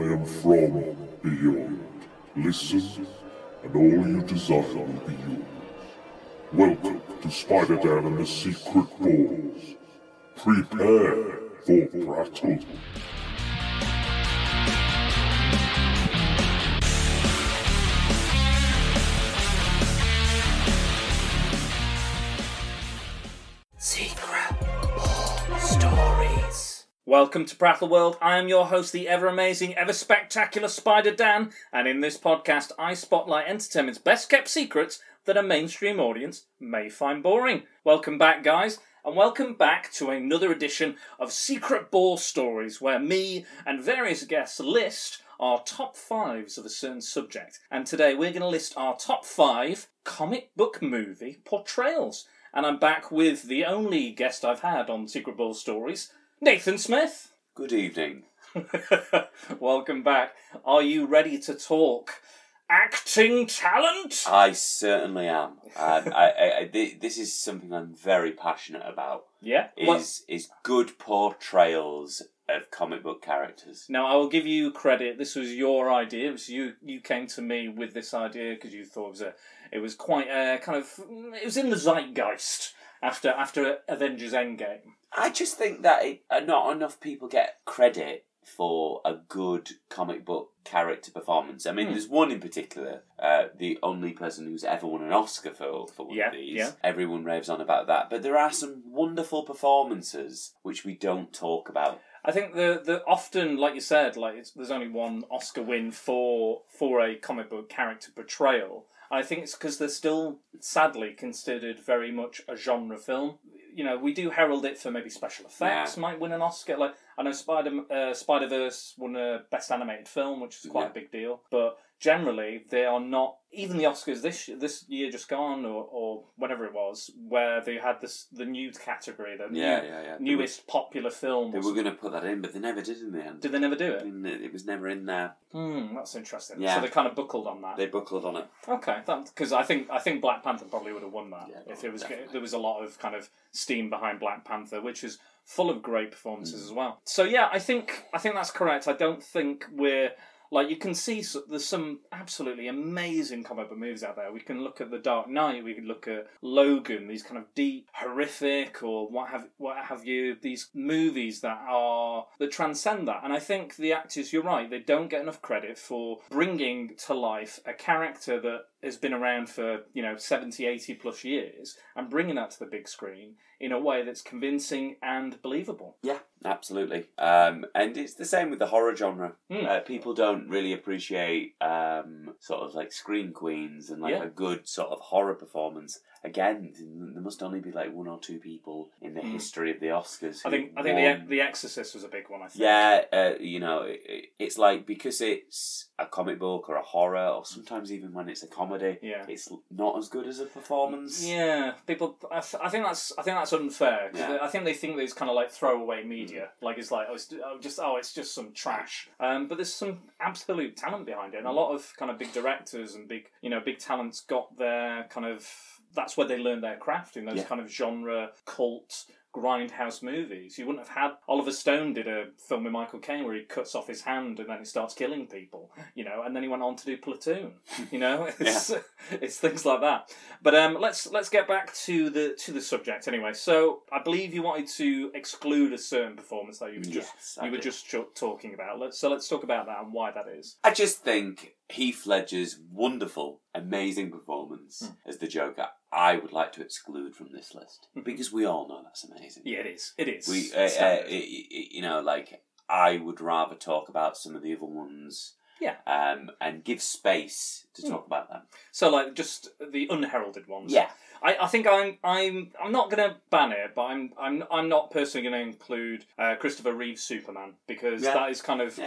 I am from beyond. Listen, and all you desire will be yours. Welcome to Spider-Dan and the Secret Balls. Prepare for battle. Secret Ball Stories. Welcome to Prattle World. I am your host, the ever-amazing, ever-spectacular Spider-Dan, and in this podcast I spotlight entertainment's best-kept secrets that a mainstream audience may find boring. Welcome back, guys, and welcome back to another edition of Secret Ball Stories, where me and various guests list our top fives of a certain subject. And today we're going to list our top five comic book movie portrayals. And I'm back with the only guest I've had on Secret Ball Stories, Nathan Smith. Good evening. Welcome back. Are you ready to talk acting talent? I certainly am. This is something I'm very passionate about. Yeah? Is good portrayals of comic book characters. Now, I will give you credit. This was your idea. It was you came to me with this idea because you thought it was in the zeitgeist after Avengers Endgame. I just think that not enough people get credit for a good comic book character performance. I mean, there's one in particular, the only person who's ever won an Oscar for one of these. Yeah. Everyone raves on about that. But there are some wonderful performances which we don't talk about. I think the often, like you said, there's only one Oscar win for a comic book character portrayal. I think it's because they're still, sadly, considered very much a genre film. You know, we do herald it for maybe special effects might win an Oscar. Like, I know Spider-Verse won a Best Animated Film, which is quite a big deal. But generally, they are not... Even the Oscars this year just gone, or whenever it was, where they had the new category, newest popular film. They were going to put that in, but they never did in the end. Did they never do it? I mean, it was never in there. That's interesting. Yeah. So they kind of buckled on that. They buckled on it. Okay, because I think Black Panther probably would have won that if it was. Definitely. There was a lot of kind of steam behind Black Panther, which is full of great performances as well. So yeah, I think that's correct. I don't think we're... Like, you can see there's some absolutely amazing comic book movies out there. We can look at The Dark Knight, we can look at Logan, these kind of deep, horrific, or what have you, these movies that transcend that. And I think the actors, you're right, they don't get enough credit for bringing to life a character that has been around for, 70, 80 plus years, and bringing that to the big screen in a way that's convincing and believable. Yeah, absolutely. And it's the same with the horror genre. People don't really appreciate sort of like scream queens and a good sort of horror performance. Again, there must only be one or two people in the history of the Oscars. I think The Exorcist was a big one, I think. Yeah, it's because it's a comic book or a horror, or sometimes even when it's a comedy, it's not as good as a performance. Yeah, people. I think that's unfair. Cause I think they think that it's kind of like throwaway media. It's just some trash. But there's some absolute talent behind it, and a lot of kind of big directors and big talents got their kind of... That's where they learned their craft, in those kind of genre, cult, grindhouse movies. You wouldn't have had... Oliver Stone did a film with Michael Caine where he cuts off his hand and then it starts killing people, and then he went on to do Platoon, It's things like that. But let's get back to the subject anyway. So I believe you wanted to exclude a certain performance that you were just talking about. Let's talk about that and why that is. I just think Heath Ledger's wonderful, amazing performance as the Joker, I would like to exclude from this list, because we all know that's amazing. Yeah, it is. It is. We, I would rather talk about some of the other ones. Yeah. And give space to talk about them. So, just the unheralded ones. Yeah. I think I'm not going to ban it, but I'm not personally going to include Christopher Reeve's Superman, because that is kind of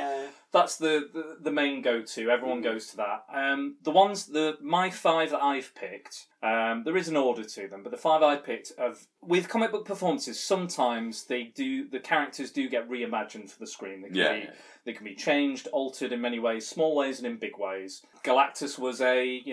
that's the main go-to. Everyone goes to that. My five that I've picked, there is an order to them, but the five I picked with comic book performances, sometimes the characters do get reimagined for the screen. They can be changed, altered in many ways, small ways and in big ways. Galactus was a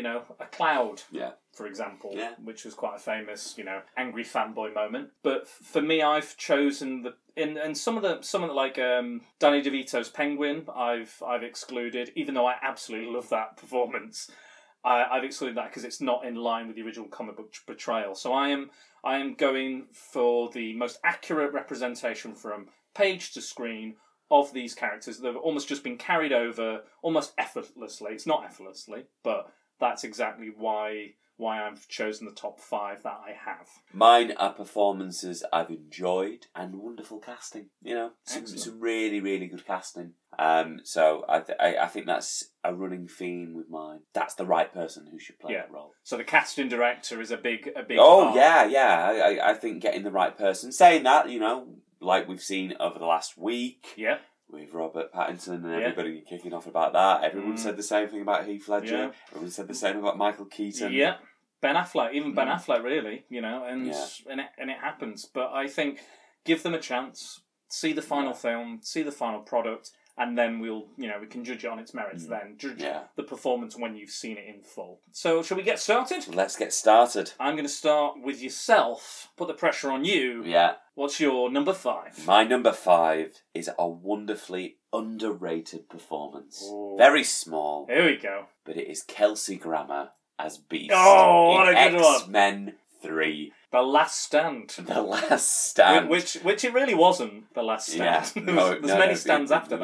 cloud. Yeah. For example, which was quite a famous, angry fanboy moment. But for me, I've chosen And some of the like Danny DeVito's Penguin, I've excluded, even though I absolutely love that performance. I've excluded that because it's not in line with the original comic book portrayal. So I am going for the most accurate representation from page to screen of these characters. They've almost just been carried over, almost effortlessly. It's not effortlessly, but that's exactly why I've chosen the top five that I have. Mine are performances I've enjoyed and wonderful casting. You know, some really, really good casting. So I think that's a running theme with mine. That's the right person who should play that role. So the casting director is a big. Oh part. Yeah. I think getting the right person. Saying that, you know, like we've seen over the last week. Yeah. With Robert Pattinson and everybody kicking off about that. Everyone said the same thing about Heath Ledger. Yeah. Everyone said the same about Michael Keaton. Yeah. Ben Affleck, even Ben Affleck, really, you know, and it happens. But I think give them a chance, see the final film, see the final product, and then we can judge it on its merits then. Judge the performance when you've seen it in full. So, shall we get started? Let's get started. I'm going to start with yourself, put the pressure on you. Yeah. What's your number five? My number five is a wonderfully underrated performance. Ooh. Very small. Here we go. But it is Kelsey Grammer as Beast. Oh, what a good one! X-Men 3. The Last Stand. Which it really wasn't The Last Stand. Yeah, There's many stands after.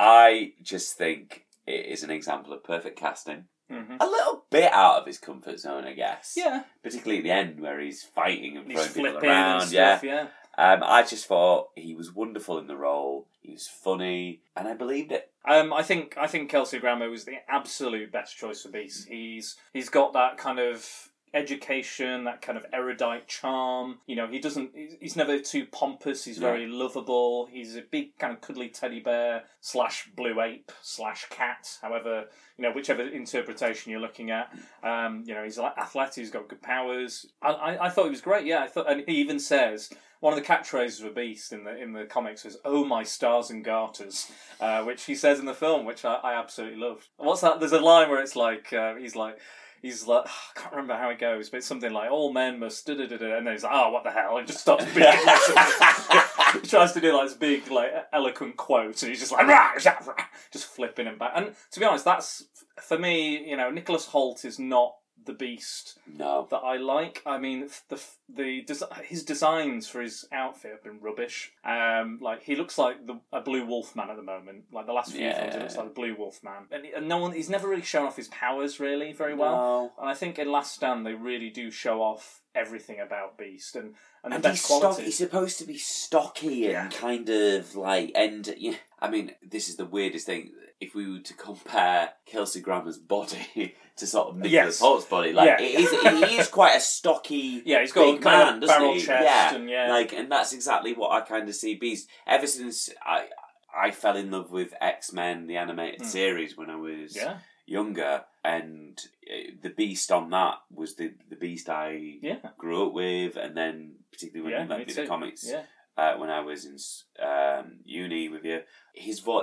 I just think it is an example of perfect casting. Mm-hmm. A little bit out of his comfort zone, I guess. Yeah. Particularly at the end where he's fighting and throwing people around. And stuff, yeah. I just thought he was wonderful in the role. He was funny, and I believed it. I think Kelsey Grammer was the absolute best choice for Beast. He's got that kind of education, that kind of erudite charm. You know, he's never too pompous. He's very lovable. He's a big kind of cuddly teddy bear / blue ape / cat, however, you know, whichever interpretation you're looking at. You know, he's athletic. He's got good powers. I thought he was great. Yeah, I thought, and he even says, one of the catchphrases of Beast in the comics is, "Oh, my stars and garters," which he says in the film, which I absolutely loved. What's that? There's a line where it's like, he's like, I can't remember how it goes, but it's something like, "All men must da-da-da-da," and then he's like, "Oh, what the hell," and just starts beating he tries to do like this big, like, eloquent quote, and he's just like, "Rah, rah, rah," just flipping him back. And to be honest, that's, for me, you know, Nicholas Hoult is not the Beast that I like. I mean, his designs for his outfit have been rubbish. Like, he looks like a blue wolf man at the moment. Like, the last few films, he looks like a blue wolf man. And he's never really shown off his powers, really, very well. And I think in Last Stand, they really do show off everything about Beast. And the best qualities. He's supposed to be stocky and kind of, like, and, yeah, I mean, this is the weirdest thing. If we were to compare Kelsey Grammer's body to sort of Nicholas Holt's body, like he is quite a stocky, he's got big man, barrel chest, and that's exactly what I kind of see Beast. Ever since I fell in love with X-Men the animated series when I was younger, and the Beast on that was the Beast I grew up with, and then particularly when I did the comics. Yeah. When I was in uni with you,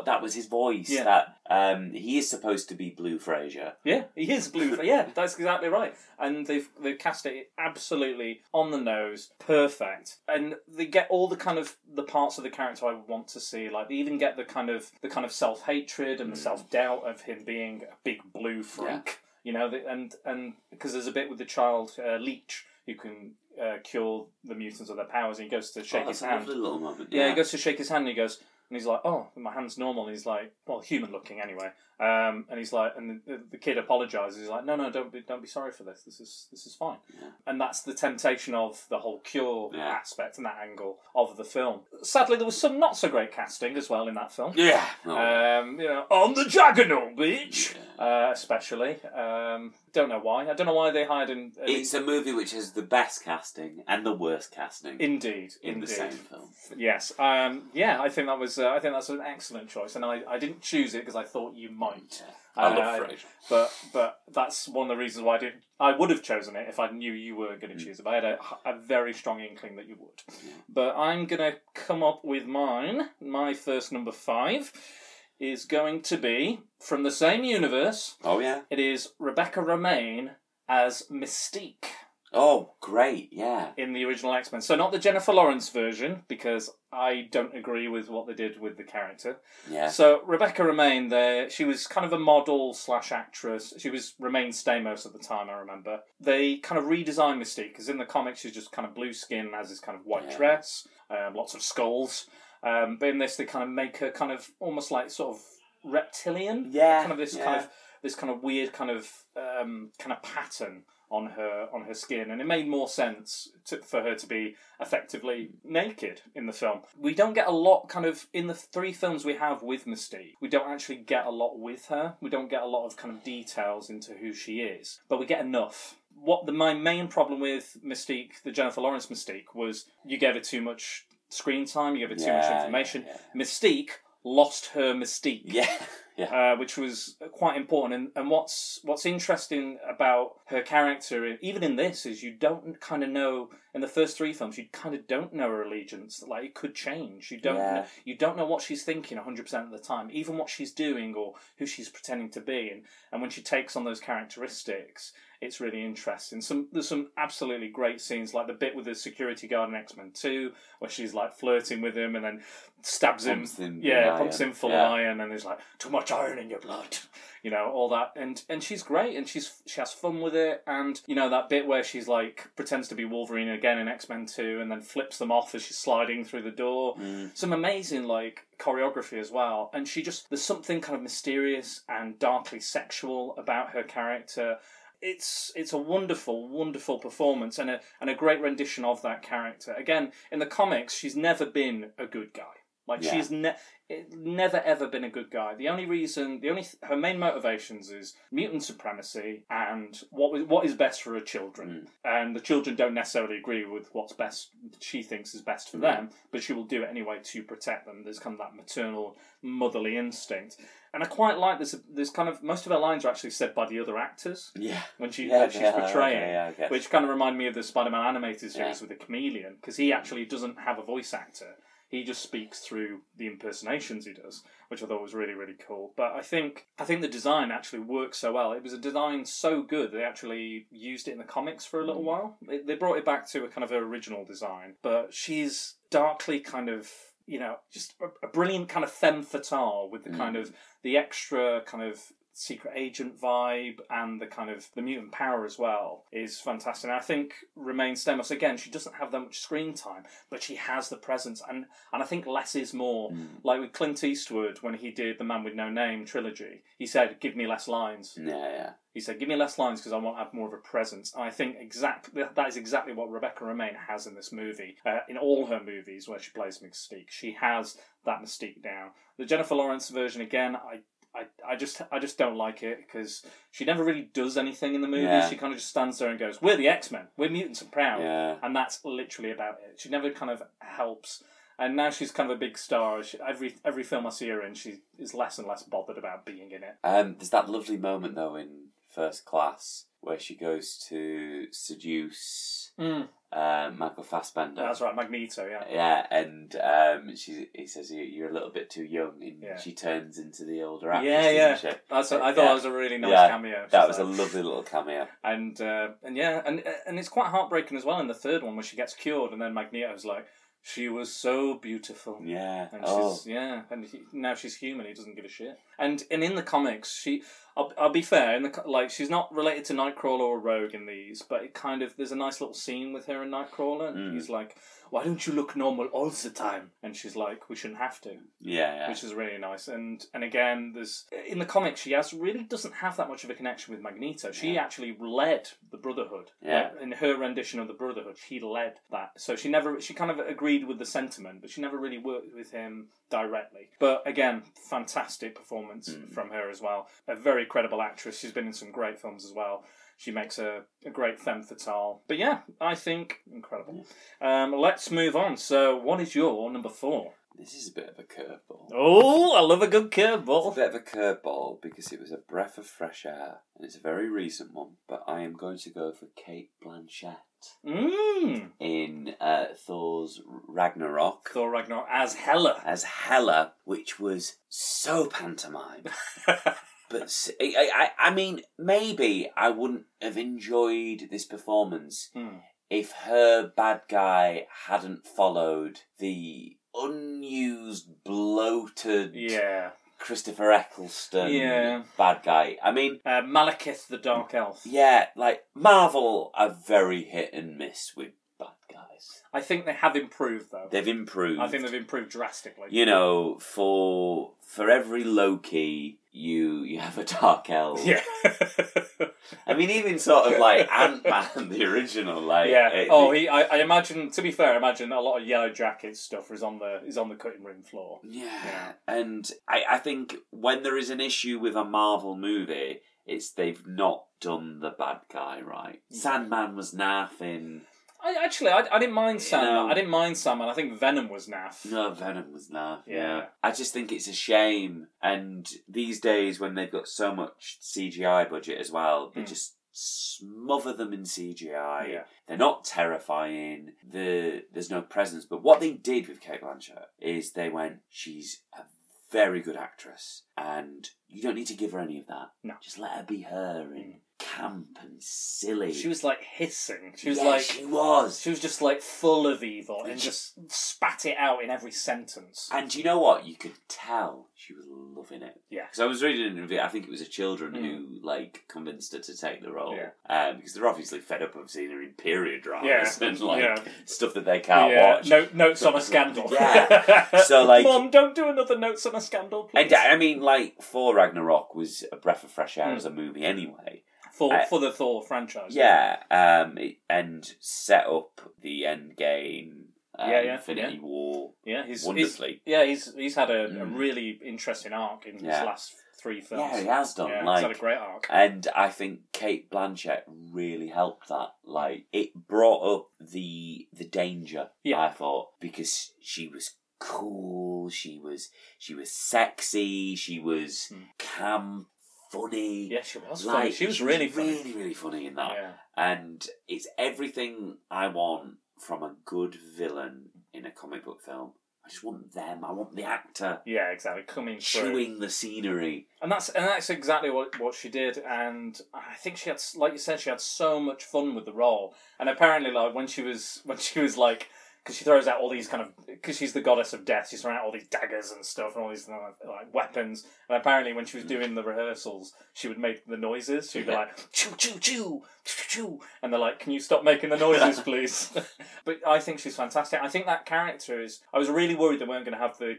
that was his voice. Yeah. That he is supposed to be Blue Fraser. Yeah, he is Blue Fraser. Yeah, that's exactly right. And they've cast it absolutely on the nose, perfect. And they get all the kind of the parts of the character I want to see. Like, they even get the kind of self-hatred and the self-doubt of him being a big blue freak. Yeah. You know, and because there's a bit with the child Leech who can cure the mutants of their powers, and he goes to shake his hand. That's a lovely little moment. Yeah, he goes to shake his hand, and he's like, "Oh, my hand's normal." And he's like, "Well, human looking anyway." And he's like, and the kid apologizes. He's like, "No, don't be sorry for this. This is fine." Yeah. And that's the temptation of the whole cure aspect and that angle of the film. Sadly, there was some not so great casting as well in that film. Yeah. Oh. You know, on the Juggernaut, bitch. Yeah. Especially. Don't know why. I don't know why they hired him. It's a movie which has the best casting and the worst casting. Indeed, in the same film. Yes. I think that was. I think that's an excellent choice, and I didn't choose it because I thought you might. I love Fraser, but that's one of the reasons why I would have chosen it if I knew you were going to choose it. But I had a very strong inkling that you would. Yeah. But I'm going to come up with mine. My first number five is going to be from the same universe. Oh yeah, it is Rebecca Romijn as Mystique. Oh, great, yeah. In the original X-Men. So not the Jennifer Lawrence version, because I don't agree with what they did with the character. Yeah. So Rebecca Romijn there, she was kind of a model slash actress. She was Romaine Stamos at the time, I remember. They kind of redesigned Mystique, because in the comics she's just kind of blue skin, has this kind of white dress, lots of skulls. But in this they kind of make her kind of almost like sort of reptilian. Yeah. Kind of this kind of weird kind of pattern on her skin, and it made more sense for her to be effectively naked in the film. We don't get a lot kind of in the three films we have with Mystique. We don't actually get a lot with her. We don't get a lot of kind of details into who she is, but we get enough. What my main problem with Mystique, the Jennifer Lawrence Mystique, was you gave her too much screen time, you gave her too much information. Yeah. Mystique lost her mystique. Yeah. Yeah. Which was quite important. And what's interesting about her character, even in this, is you don't kind of know, in the first three films, you kind of don't know her allegiance. Like, it could change. You don't know what she's thinking 100% of the time, even what she's doing or who she's pretending to be. And when she takes on those characteristics, it's really interesting. There's some absolutely great scenes, like the bit with the security guard in X-Men 2, where she's like flirting with him and then stabs him. Pumps him full of iron, and he's like, too much iron in your blood. You know, all that. And she's great, and she has fun with it. And, you know, that bit where she's like, pretends to be Wolverine again in X-Men 2, and then flips them off as she's sliding through the door. Mm. Some amazing, like, choreography as well, and there's something kind of mysterious and darkly sexual about her character. It's a wonderful, wonderful performance and a great rendition of that character. Again, in the comics, she's never been a good guy. Like, she's never, ever been a good guy. The only reason, her main motivations is mutant supremacy and what is best for her children. Mm. And the children don't necessarily agree with what's best, she thinks is best for them, but she will do it anyway to protect them. There's kind of that maternal, motherly instinct. And I quite like this. There's kind of, most of her lines are actually said by the other actors. Yeah. When she's portraying, which kind of remind me of the Spider-Man animated series with the Chameleon, because he actually doesn't have a voice actor. He just speaks through the impersonations he does, which I thought was really, really cool. But I think the design actually works so well. It was a design so good they actually used it in the comics for a little while. They brought it back to a kind of her original design. But she's darkly kind of, you know, just a brilliant kind of femme fatale with the kind of the extra kind of secret agent vibe and the kind of the mutant power as well is fantastic. And I think Romaine Stamos, again, she doesn't have that much screen time, but she has the presence, and I think less is more. Like with Clint Eastwood, when he did the Man with No Name trilogy, he said, give me less lines. He said, give me less lines because I want to have more of a presence. And I think that is exactly what Rebecca Romijn has in this movie. In all her movies where she plays Mystique, she has that Mystique down. The Jennifer Lawrence version, again, I just don't like it because she never really does anything in the movie. Yeah. She kind of just stands there and goes, we're the X-Men. We're mutants and proud. Yeah. And that's literally about it. She never kind of helps. And now she's kind of a big star. Every film I see her in, she is less and less bothered about being in it. There's that lovely moment, though, in First Class where she goes to seduce Michael Fassbender. That's right, Magneto, yeah. And he says, you're a little bit too young, and she turns into the older actress, doesn't she? I thought that was a really nice cameo. That was a lovely little cameo. And it's quite heartbreaking as well in the third one where she gets cured, and then Magneto's like, she was so beautiful. Yeah. And now she's human. He doesn't give a shit. And in the comics, I'll be fair. She's not related to Nightcrawler or Rogue in these, but it kind of there's a nice little scene with her and Nightcrawler, and he's like, "Why don't you look normal all the time?" And she's like, "We shouldn't have to." Yeah. Which is really nice. And again, there's in the comics, she really doesn't have that much of a connection with Magneto. She actually led the Brotherhood. Yeah. In her rendition of the Brotherhood, she led that. So she kind of agreed with the sentiment, but she never really worked with him directly. But again, fantastic performance from her as well. A very credible actress. She's been in some great films as well. She makes a great femme fatale. But yeah, I think incredible. Let's move on. So what is your number 4? This is a bit of a curveball. Oh, I love a good curveball. It's a bit of a curveball because it was a breath of fresh air, and it's a very recent one, but I am going to go for Cate Blanchett in Thor's Ragnarok. Thor Ragnarok as Hela. Which was so pantomime. But I mean, maybe I wouldn't have enjoyed this performance if her bad guy hadn't followed the unused, bloated Christopher Eccleston bad guy. I mean... Malekith the Dark Elf. Yeah, like, Marvel are very hit and miss with bad guys. I think they have improved, though. They've improved. I think they've improved drastically. You know, for every Loki... You have a Dark Elf. Yeah. I mean, even sort of like Ant-Man, the original, like I imagine. To be fair, I imagine a lot of Yellow Jacket stuff is on the cutting room floor. Yeah. And I think when there is an issue with a Marvel movie, it's they've not done the bad guy right. Sandman was naff in. I didn't mind Sandman. You know, I didn't mind Sandman. I think Venom was naff. No, Venom was naff, yeah. I just think it's a shame. And these days, when they've got so much CGI budget as well, they just smother them in CGI. Yeah. They're not terrifying. There's no presence. But what they did with Cate Blanchett is they went, she's a very good actress. And you don't need to give her any of that. No. Just let her be her and... camp and silly. She was like hissing. She was just like full of evil and just spat it out in every sentence. And do you know what? You could tell she was loving it. Yeah. Because I was reading an interview, I think it was a Children who like convinced her to take the role. Yeah. Because they're obviously fed up of seeing her in period dramas and like stuff that they can't watch. Notes on a Scandal. Yeah. So like, Mom, don't do another Notes on a Scandal, please. And I mean, like, Thor Ragnarok was a breath of fresh air as a movie anyway. For the Thor franchise. Yeah, and set up the Endgame, Infinity War wonderfully. He's had a really interesting arc in his last three films. Yeah, he has done. Yeah, he's had a great arc. And I think Cate Blanchett really helped that. Like, it brought up the danger, I thought, because she was cool, she was sexy, she was camp. Funny. Yeah, she was funny. She was really funny. Really, really funny in that. Yeah. And it's everything I want from a good villain in a comic book film. I just want them. I want the actor. Yeah, exactly. Coming through. Chewing the scenery. And that's exactly what she did. And I think she had, like you said, she had so much fun with the role. And apparently, like, when she was like... Because she throws out all these kind of... Because she's the goddess of death. She's throwing out all these daggers and stuff and all these like weapons. And apparently when she was doing the rehearsals, she would make the noises. She'd be like, choo, choo, choo, choo, choo. And they're like, can you stop making the noises, please? But I think she's fantastic. I think that character is... I was really worried they weren't going to have the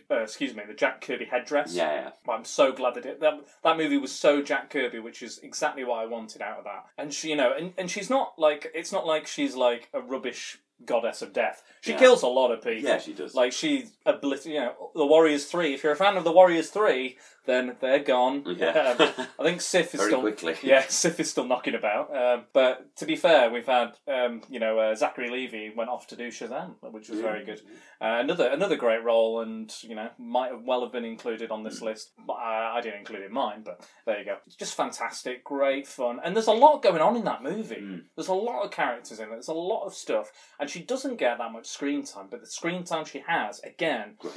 Jack Kirby headdress. Yeah. But I'm so glad they did. That movie was so Jack Kirby, which is exactly what I wanted out of that. And she, you know... And she's not like... It's not like she's like a rubbish... goddess of death. She kills a lot of people. Yeah, she does. Like, she's obliterated, you know, the Warriors Three. If you're a fan of the Warriors Three, then they're gone. Yeah. I think Sif is still... Very quickly. Yeah, Sif is still knocking about. But to be fair, we've had, Zachary Levi went off to do Shazam, which was very good. Another great role and, you know, might have well have been included on this list. I didn't include it in mine, but there you go. It's just fantastic, great fun. And there's a lot going on in that movie. There's a lot of characters in it. There's a lot of stuff. And she doesn't get that much screen time, but the screen time she has, again... Great.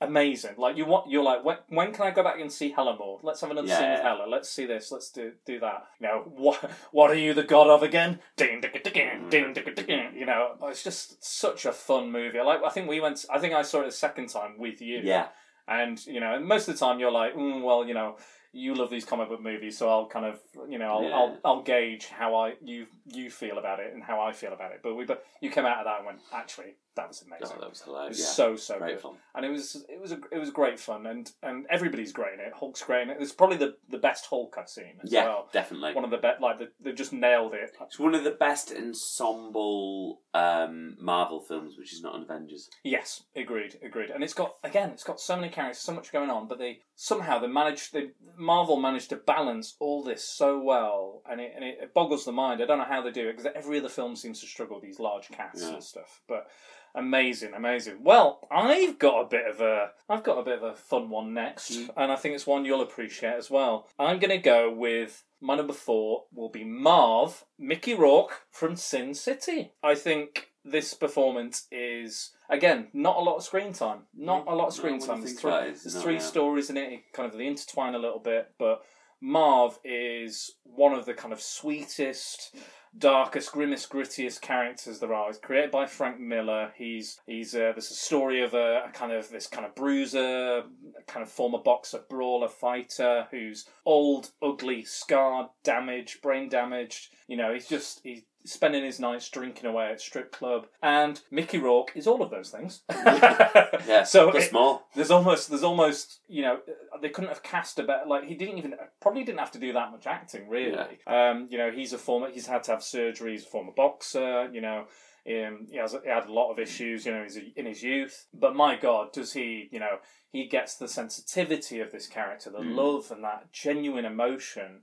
Amazing. Like, you're like, when can I go back and see Hela more? Let's have another scene with Hela. Let's see this. Let's do that. You know, what are you the god of again? Ding, ding, ding, ding, ding, ding. You know, it's just such a fun movie. I think I saw it the second time with you. Yeah. And, you know, most of the time you're like, well, you know, you love these comic book movies, so I'll kind of, you know, I'll gauge how you feel about it and how I feel about it. But you came out of that and went, actually, that was amazing. Oh, that was hilarious. It was so great good. Fun. And it was great fun, and everybody's great in it. Hulk's great in it. It's probably the best Hulk I've seen as well. Yeah, definitely. One of the best. Like, they just nailed it. It's one of the best ensemble Marvel films, which is not an Avengers. Yes, agreed. And it's got so many characters, so much going on, but Marvel managed to balance all this so well, and it boggles the mind. I don't know how they do it, because every other film seems to struggle, these large casts and stuff, but... Amazing. Well, I've got a bit of a fun one next, and I think it's one you'll appreciate as well. I'm going to go with my number 4 will be Marv, Mickey Rourke from Sin City. I think this performance is, again, not a lot of screen time. There's three stories in it, kind of they intertwine a little bit, but Marv is one of the kind of sweetest, darkest, grimmest, grittiest characters there are. It's created by Frank Miller. There's a story of a kind of bruiser, kind of former boxer, brawler, fighter who's old, ugly, scarred, damaged, brain damaged. You know, he's spending his nights drinking away at strip club, and Mickey Rourke is all of those things. Yeah. So more. There's almost you know, they couldn't have cast a better, like, he probably didn't have to do that much acting, really. Yeah. You know, he's had to have surgery, he's a former boxer, you know. He had a lot of issues, you know, in his youth. But my God, does he, you know, he gets the sensitivity of this character, the love and that genuine emotion.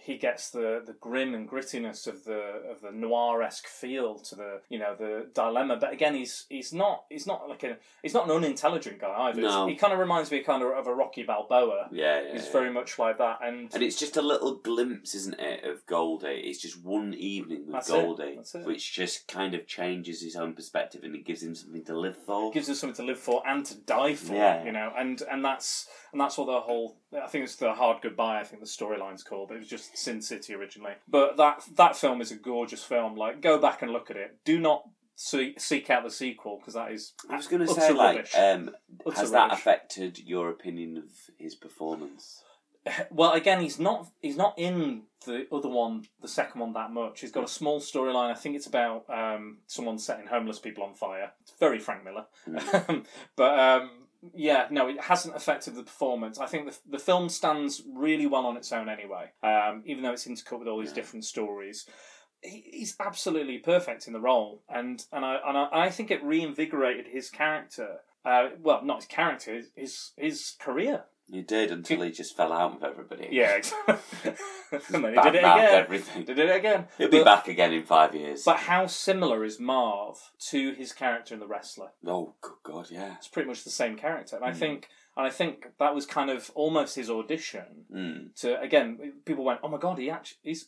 He gets the grim and grittiness of the noir-esque feel to the, you know, the dilemma. But again, he's not an unintelligent guy either. No. He kind of reminds me of a Rocky Balboa. Yeah. He's very much like that, and it's just a little glimpse, isn't it, of Goldie? It's just one evening with Goldie, which just kind of changes his own perspective, and it gives him something to live for. It gives him something to live for and to die for. Yeah. You know, and that's all the whole. I think it's The Hard Goodbye, I think the storyline's called. It was just Sin City originally, but that film is a gorgeous film. Like, go back and look at it. Do not seek out the sequel, because that is. I was going to say, like, has that affected your opinion of his performance? Well, again, he's not in the other one, the second one, that much. He's got a small storyline. I think it's about someone setting homeless people on fire. It's very Frank Miller, but. Yeah, no, it hasn't affected the performance. I think the film stands really well on its own anyway, even though it's intercut with all these different stories. He's absolutely perfect in the role, and I think it reinvigorated his character. Well, not his character, his career. You did, until he just fell out with everybody. Yeah, exactly. And then he did it again. Everything. Did it again. He'll be back again in 5 years. But how similar is Marv to his character in The Wrestler? Oh, good God, yeah. It's pretty much the same character. And I think that was kind of almost his audition to, again, people went, oh my God,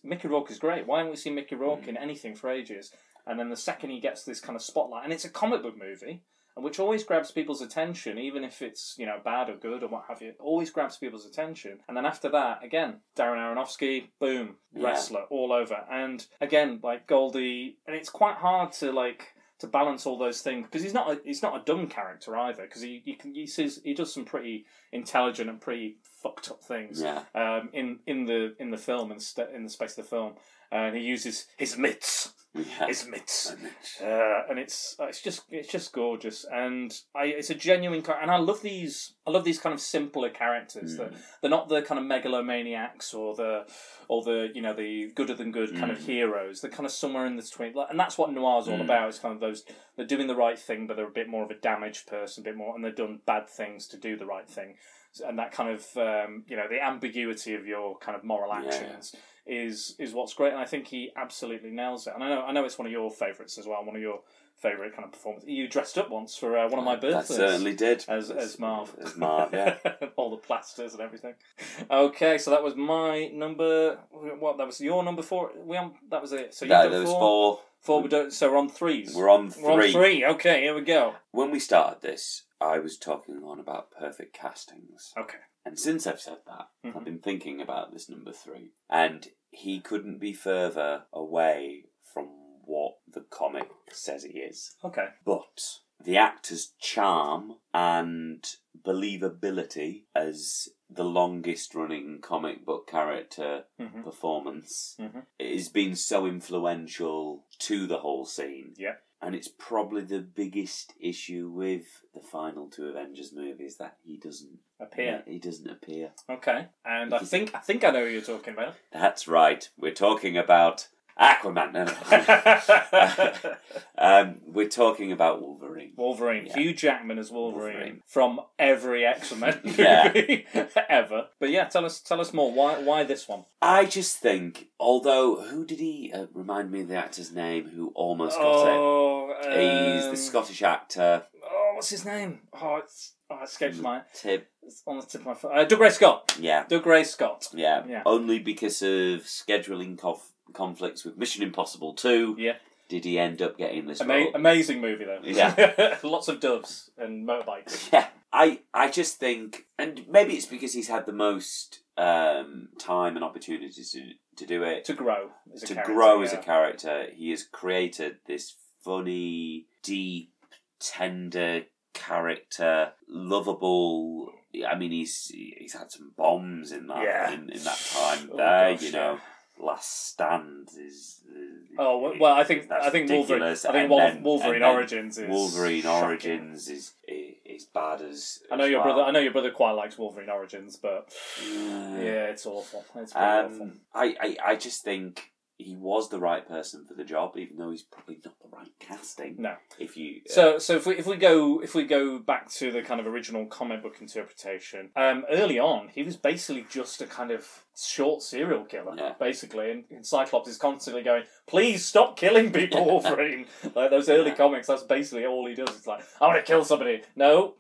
Mickey Rourke is great. Why haven't we seen Mickey Rourke in anything for ages? And then the second he gets this kind of spotlight, and it's a comic book movie, which always grabs people's attention, even if it's, you know, bad or good or what have you. It always grabs people's attention. And then after that, again, Darren Aronofsky, boom, Wrestler, all over. And again, like Goldie, and it's quite hard to to balance all those things, because he's not a dumb character either, because he does some pretty intelligent and pretty fucked up things in the film, in the space of the film, and he uses his mitts. Yeah. His mitts. And it's just gorgeous, and it's a genuine character, and I love these kind of simpler characters that they're not the kind of megalomaniacs or the you know, the gooder than good kind of heroes. They're kind of somewhere in between, and that's what noir's all about. It's kind of those, they're doing the right thing, but they're a bit more of a damaged person, a bit more, and they've done bad things to do the right thing, and that kind of you know, the ambiguity of your kind of moral actions. Yeah. Is what's great, and I think he absolutely nails it. And I know it's one of your favourites as well, one of your favourite kind of performances. You dressed up once for one of my birthdays. I certainly did. As Marv. As Marv, yeah. All the plasters and everything. Okay, so that was my number. What, that was your number four? That was it. So you did four. Four. So we're on threes. We're on three. Okay, here we go. When we started this, I was talking on about perfect castings. Okay. And since I've said that, I've been thinking about this number three. And he couldn't be further away from what the comic says he is. Okay. But the actor's charm and believability as the longest-running comic book character performance has been so influential to the whole scene. Yeah. And it's probably the biggest issue with the final two Avengers movies, that he doesn't appear. He doesn't appear. Okay. And I think I know who you're talking about. That's right. We're talking about Aquaman. No. We're talking about Wolverine. Hugh Jackman as Wolverine. From every X-Men movie ever. But yeah, tell us more. Why this one? I just think, although, who did he remind me of the actor's name who almost got it? He's the Scottish actor. Oh, what's his name? Oh, it escapes my tip. It's on the tip of my phone. Dougray Scott. Yeah. Dougray Scott. Yeah. Yeah. Only because of scheduling conflicts with Mission Impossible 2. Yeah. Did he end up getting this role? Amazing movie, though. Yeah. Lots of doves and motorbikes. Yeah. I just think, and maybe it's because he's had the most time and opportunities to do it. To grow as a character. He has created this funny, deep, tender character, lovable. I mean, he's had some bombs in that in that time Last Stand is. I think ridiculous. Wolverine Origins is. Wolverine shocking. Origins is bad as. Your brother quite likes Wolverine Origins, but it's awful. It's awful. I just think he was the right person for the job, even though he's probably not the right casting. No. If you if we go back to the kind of original comic book interpretation, early on he was basically just a kind of short serial killer, basically, and Cyclops is constantly going, "Please stop killing people, Wolverine." Like those early comics, that's basically all he does. It's like, "I want to kill somebody." No,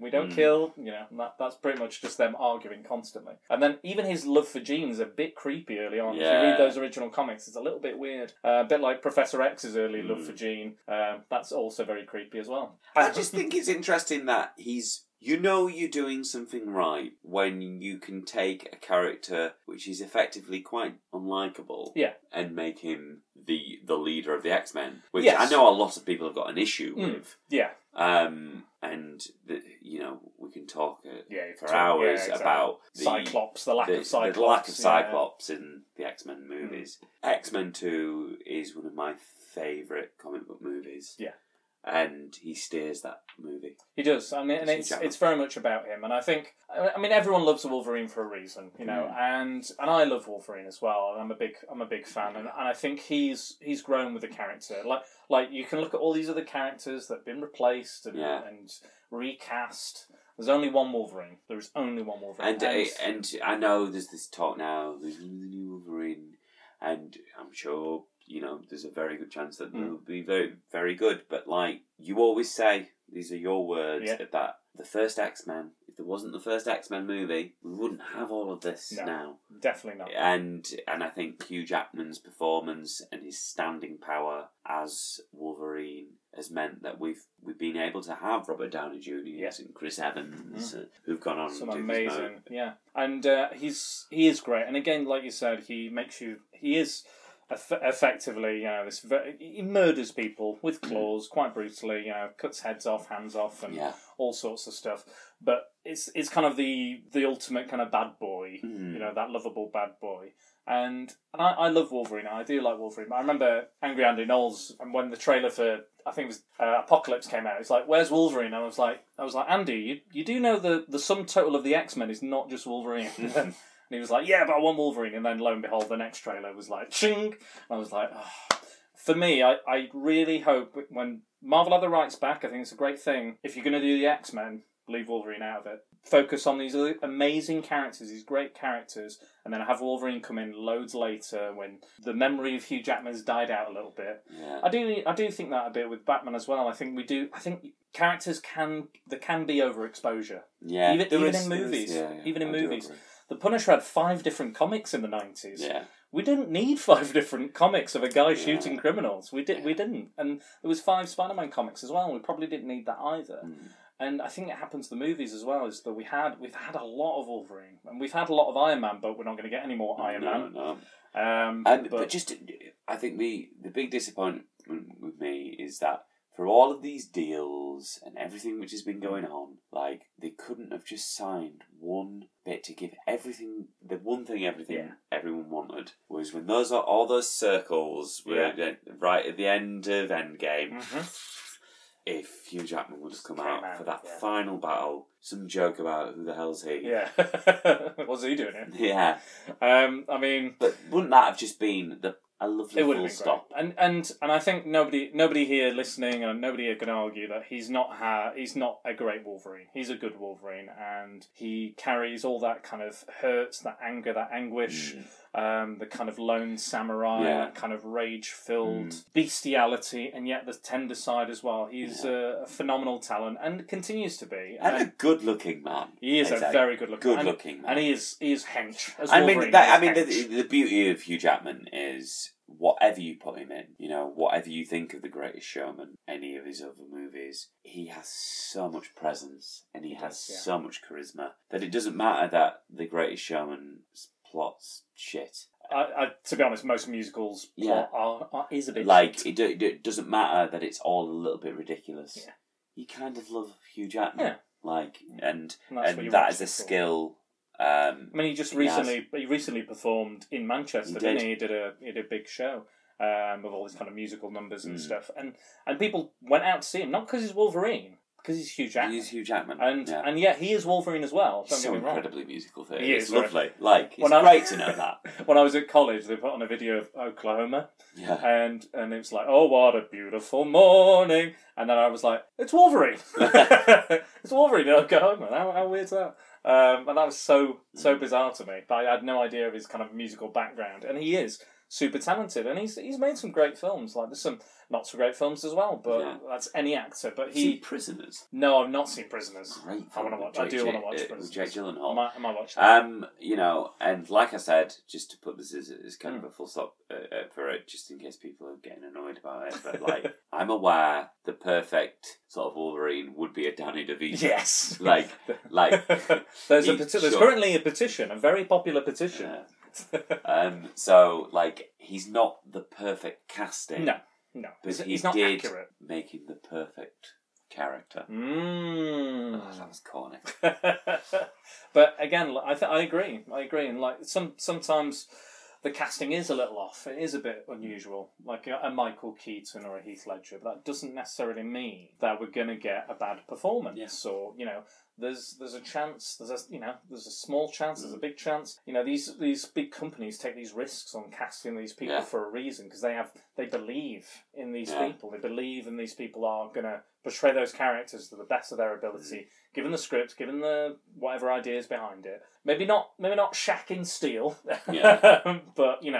we don't kill. You know, that's pretty much just them arguing constantly. And then even his love for Jean's a bit creepy early on. If you read those original comics, it's a little bit weird. A bit like Professor X's early love for Jean. That's also very creepy as well. I just think it's interesting that he's... You know you're doing something right when you can take a character which is effectively quite unlikable and make him the leader of the X-Men, which I know a lot of people have got an issue with. Yeah. We can talk for hours about Cyclops, the lack of Cyclops in the X-Men movies. X-Men 2 is one of my favourite comic book movies. Yeah. And he steers that movie. He does, and it's very much about him. And I think, everyone loves Wolverine for a reason, you know. And I love Wolverine as well. And I'm a big fan. And I think he's grown with the character. Like you can look at all these other characters that've been replaced and recast. There's only one Wolverine. And I know there's this talk now. There's the new Wolverine, and I'm sure. You know, there's a very good chance that it'll be very, very good. But, like, you always say, these are your words, that the first X-Men, if there wasn't the first X-Men movie, we wouldn't have all of this now. Definitely not. And I think Hugh Jackman's performance and his standing power as Wolverine has meant that we've been able to have Robert Downey Jr. and Chris Evans who've gone on some amazing, and he is great. And again, like you said, he is. Effectively, you know, he murders people with claws quite brutally. You know, cuts heads off, hands off, and all sorts of stuff. But it's kind of the ultimate kind of bad boy. You know, that lovable bad boy. And I love Wolverine. I do like Wolverine. I remember Angry Andy Knowles, and when the trailer for Apocalypse came out, it's like, "Where's Wolverine?" And I was like, "Andy, you do know the sum total of the X-Men is not just Wolverine." And he was like, "Yeah, but I want Wolverine." And then, lo and behold, the next trailer was like, ching. And I was like, oh. For me, I really hope when Marvel have the rights back, I think it's a great thing. If you're going to do the X-Men, leave Wolverine out of it. Focus on these amazing characters, these great characters, and then have Wolverine come in loads later when the memory of Hugh Jackman's died out a little bit. Yeah. I do think that a bit with Batman as well. I think characters there can be overexposure. Yeah, even in movies. The Punisher had 5 different comics in the 90s. Yeah. We didn't need 5 different comics of a guy shooting criminals. We didn't. And there was 5 Spider-Man comics as well. We probably didn't need that either. And I think it happens to the movies as well, is that we've had a lot of Wolverine. And we've had a lot of Iron Man, but we're not going to get any more Iron Man. No. But just, I think the big disappointment with me is that for all of these deals and everything which has been going on, like, they couldn't have just signed one bit to give everything. The one thing everyone wanted was when those all those circles were right at the end of Endgame. If Hugh Jackman would have come out for that final battle, some joke about who the hell's he? Yeah, what's he doing here? Yeah, but wouldn't that have just been a lovely full stop? And I think nobody here listening and nobody here can argue that he's not a great Wolverine. He's a good Wolverine, and he carries all that kind of hurts, that anger, that anguish, the kind of lone samurai, that kind of rage-filled bestiality, and yet the tender side as well. He's a phenomenal talent and continues to be, and a good-looking man. He is a very good-looking man, and he is hench as Wolverine. The beauty of Hugh Jackman is. whatever you put him in, you know, whatever you think of The Greatest Showman, any of his other movies, he has so much presence and he has so much charisma that it doesn't matter that The Greatest Showman's plot's shit. I, to be honest, most musicals is a bit like it doesn't matter that it's all a little bit ridiculous. Yeah. You kind of love Hugh Jackman, and that is a skill. I mean, he recently performed in Manchester, didn't he? He did a big show with all these kind of musical numbers and stuff, and people went out to see him not because he's Wolverine. Because he's Hugh Jackman. And yeah, he is Wolverine as well. Don't get me wrong. Incredibly musical theatre. It's lovely. Great to know that. When I was at college, they put on a video of Oklahoma. Yeah. And it was like, oh, what a beautiful morning. And then I was like, it's Wolverine. It's Wolverine in Oklahoma. How weird's that? And that was so bizarre to me. But I had no idea of his kind of musical background. And he is super talented, and he's made some great films. Like, there's some not so great films as well, but that's any actor. But seen Prisoners? No, I've not seen Prisoners. Great. I do want to watch Prisoners. Jake Gyllenhaal. I might watch that. You know, and like I said, just to put this as kind of a full stop for it, just in case people are getting annoyed by it. But like, I'm aware the perfect sort of Wolverine would be a Danny DeVito. Yes. like there's currently a petition, a very popular petition. Yeah. So, like, he's not the perfect casting. No. But he's not accurate. Making the perfect character. Oh, that was corny. But again, I agree. And like, sometimes the casting is a little off. It is a bit unusual, like a Michael Keaton or a Heath Ledger. But that doesn't necessarily mean that we're going to get a bad performance, or you know. There's a chance, there's a small chance, there's a big chance. You know, these big companies take these risks on casting these people for a reason, because they believe in these people. They believe in these people are going to portray those characters to the best of their ability, given the script, given the whatever ideas behind it. Maybe not Shaq in Steel, but you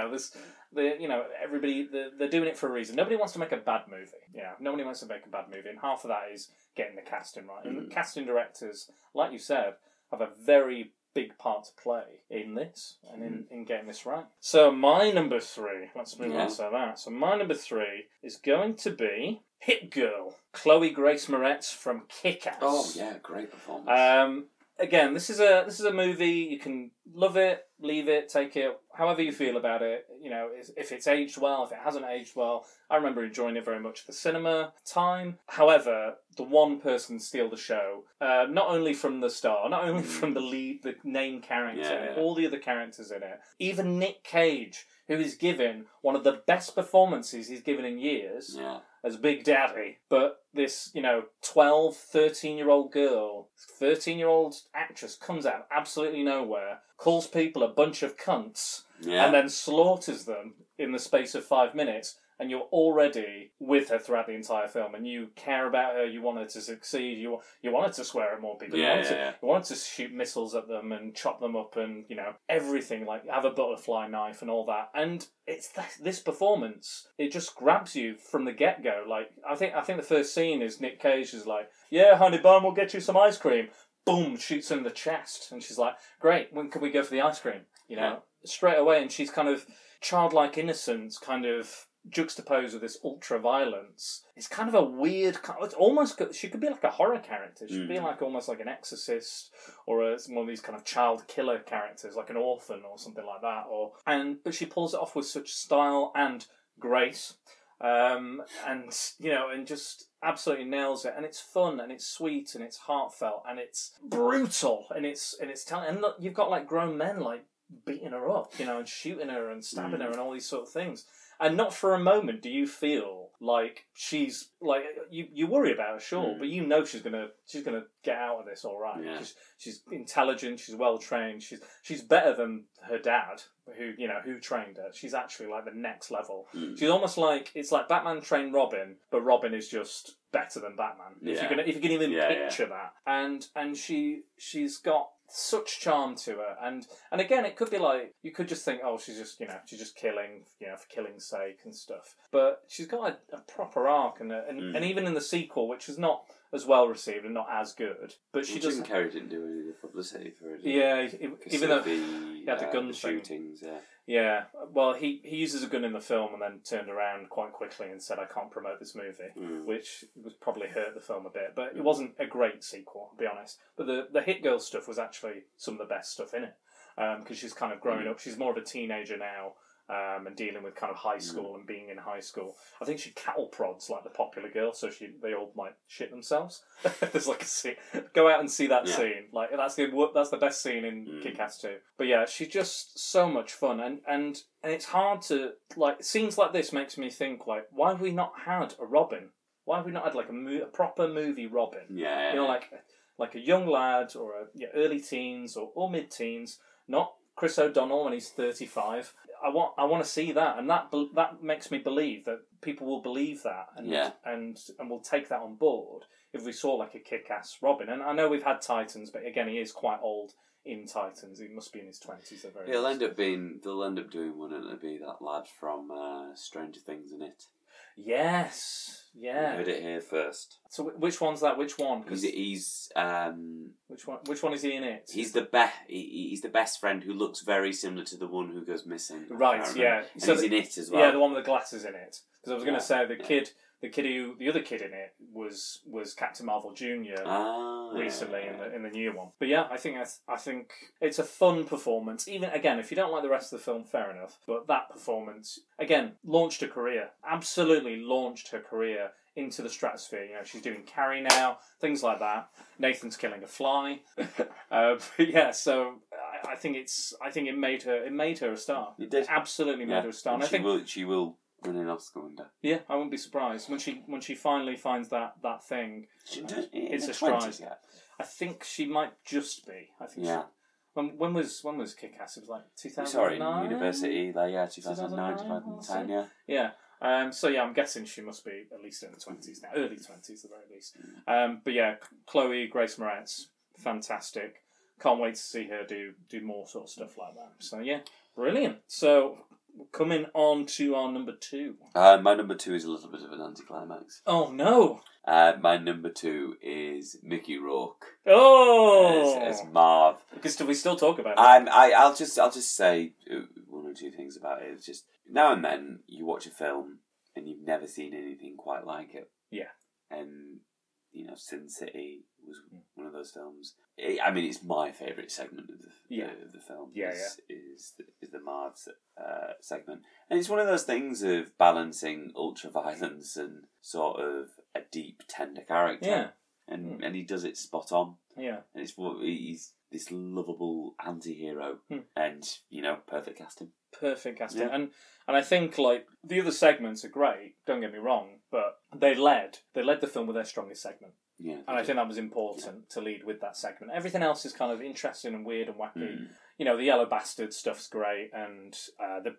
know, everybody, they're doing it for a reason. Nobody wants to make a bad movie. Nobody wants to make a bad movie, and half of that is getting the casting right. And the casting directors, like you said, have a very big part to play in this and in getting this right. So my number three, let's move on to that. So my number three is going to be Hit Girl, Chloe Grace Moretz from Kick-Ass. Oh yeah, great performance. Again, this is a movie you can love it, leave it, take it, however you feel about it. You know, if it's aged well, if it hasn't aged well. I remember enjoying it very much at the cinema time. However, the one person steal the show, not only from the star, not only from the lead, the main character, all the other characters in it. Even Nick Cage, who is given one of the best performances he's given in years. Yeah. As Big Daddy, but this, you know, 13-year-old actress comes out of absolutely nowhere, calls people a bunch of cunts, and then slaughters them in the space of 5 minutes, and you're already with her throughout the entire film, and you care about her, you want her to succeed, you want her to swear at more people, you want her to shoot missiles at them and chop them up and, you know, everything, like, have a butterfly knife and all that, and it's this performance. It just grabs you from the get go. Like, I think the first scene is Nick Cage is like, "Yeah, honey bun, we'll get you some ice cream." Boom, shoots her in the chest, and she's like, "Great, when can we go for the ice cream?" You know, straight away, and she's kind of childlike innocence, kind of juxtaposed with this ultra violence. It's kind of a weird. It's almost, she could be like a horror character. She could be like almost like an exorcist or one of these kind of child killer characters, like an orphan or something like that. But she pulls it off with such style and grace, and you know, and just absolutely nails it. And it's fun, and it's sweet, and it's heartfelt, and it's brutal, and it's telling. And look, you've got like grown men like beating her up, you know, and shooting her and stabbing her and all these sort of things. And not for a moment do you feel like she's like you worry about her, sure, but you know she's gonna get out of this all right. Yeah. She's intelligent, she's well trained, she's better than her dad, who trained her. She's actually like the next level. She's almost like, it's like Batman trained Robin, but Robin is just better than Batman. Yeah. If you can even picture that. And she's got such charm to her, and again, it could be like, you could just think, oh, she's just killing, you know, for killing's sake and stuff, but she's got a proper arc, and even in the sequel, which is not as well received and not as good, but she doesn't carry, didn't do any of the publicity for it, even though Yeah, the gun shootings. Yeah. Well, he uses a gun in the film and then turned around quite quickly and said, "I can't promote this movie," which was probably hurt the film a bit. But it wasn't a great sequel, I'll be honest. But the Hit Girl stuff was actually some of the best stuff in it, because she's kind of growing up. She's more of a teenager now. And dealing with kind of high school and being in high school. I think she cattle prods like the popular girl, so they all might shit themselves. There's like a scene. Go out and see that scene. Like that's the best scene in Kick-Ass 2. But yeah, she's just so much fun, and it's hard to like scenes like this makes me think like, why have we not had a Robin? Why have we not had like a proper movie Robin? Yeah, you know, like a young lad or early teens or mid teens, not Chris O'Donnell when he's 35. I want to see that, and that makes me believe that people will believe that, and will take that on board if we saw like a kick-ass Robin. And I know we've had Titans, but again, he is quite old in Titans. He must be in his 20s. They'll end up doing one, and it'll be that lad from Stranger Things, isn't it? Yes, yeah. You heard it here first. So which one's that? Which one? Because Which one is he in it? He's the best friend who looks very similar to the one who goes missing. Right. Yeah. And so he's in it as well. Yeah, the one with the glasses in it. Because I was going to say the other kid in it was Captain Marvel Jr. In the new one. But yeah, I think it's a fun performance. Even again, if you don't like the rest of the film, fair enough. But that performance again launched her career. Absolutely launched her career into the stratosphere. You know, she's doing Carrie now, things like that. Nathan's killing a fly. So I think it made her a star. It did. It absolutely made her a star. And she will win an Oscar one day. Yeah, I wouldn't be surprised when she finally finds that thing. She does. It's a stride. Yeah. I think she might just be. I think. Yeah. When was Kick-Ass? It was like 2009. Sorry, university. Like 2009, 2010. Yeah. I'm guessing she must be at least in the 20s now, early 20s at the very least. Chloe Grace Moretz, fantastic. Can't wait to see her do more sort of stuff like that. So yeah, brilliant. So. Coming on to our number two. My number two is a little bit of an anticlimax. Oh, no. My number two is Mickey Rourke. Oh! As Marv. Because we still talk about it. I'll just say one or two things about it. It's just, now and then, you watch a film and you've never seen anything quite like it. Yeah. And, you know, Sin City was one of those films. It's my favourite segment of the film. Yeah, is the Marv's segment, and it's one of those things of balancing ultra violence and sort of a deep, tender character. Yeah, and he does it spot on. Yeah, and it's he's this lovable anti-hero, and perfect casting. Perfect casting, yeah. and I think like the other segments are great. Don't get me wrong, but they led the film with their strongest segment. Yeah, and I think that was important to lead with that segment. Everything else is kind of interesting and weird and wacky. You know, the Yellow Bastard stuff's great, and the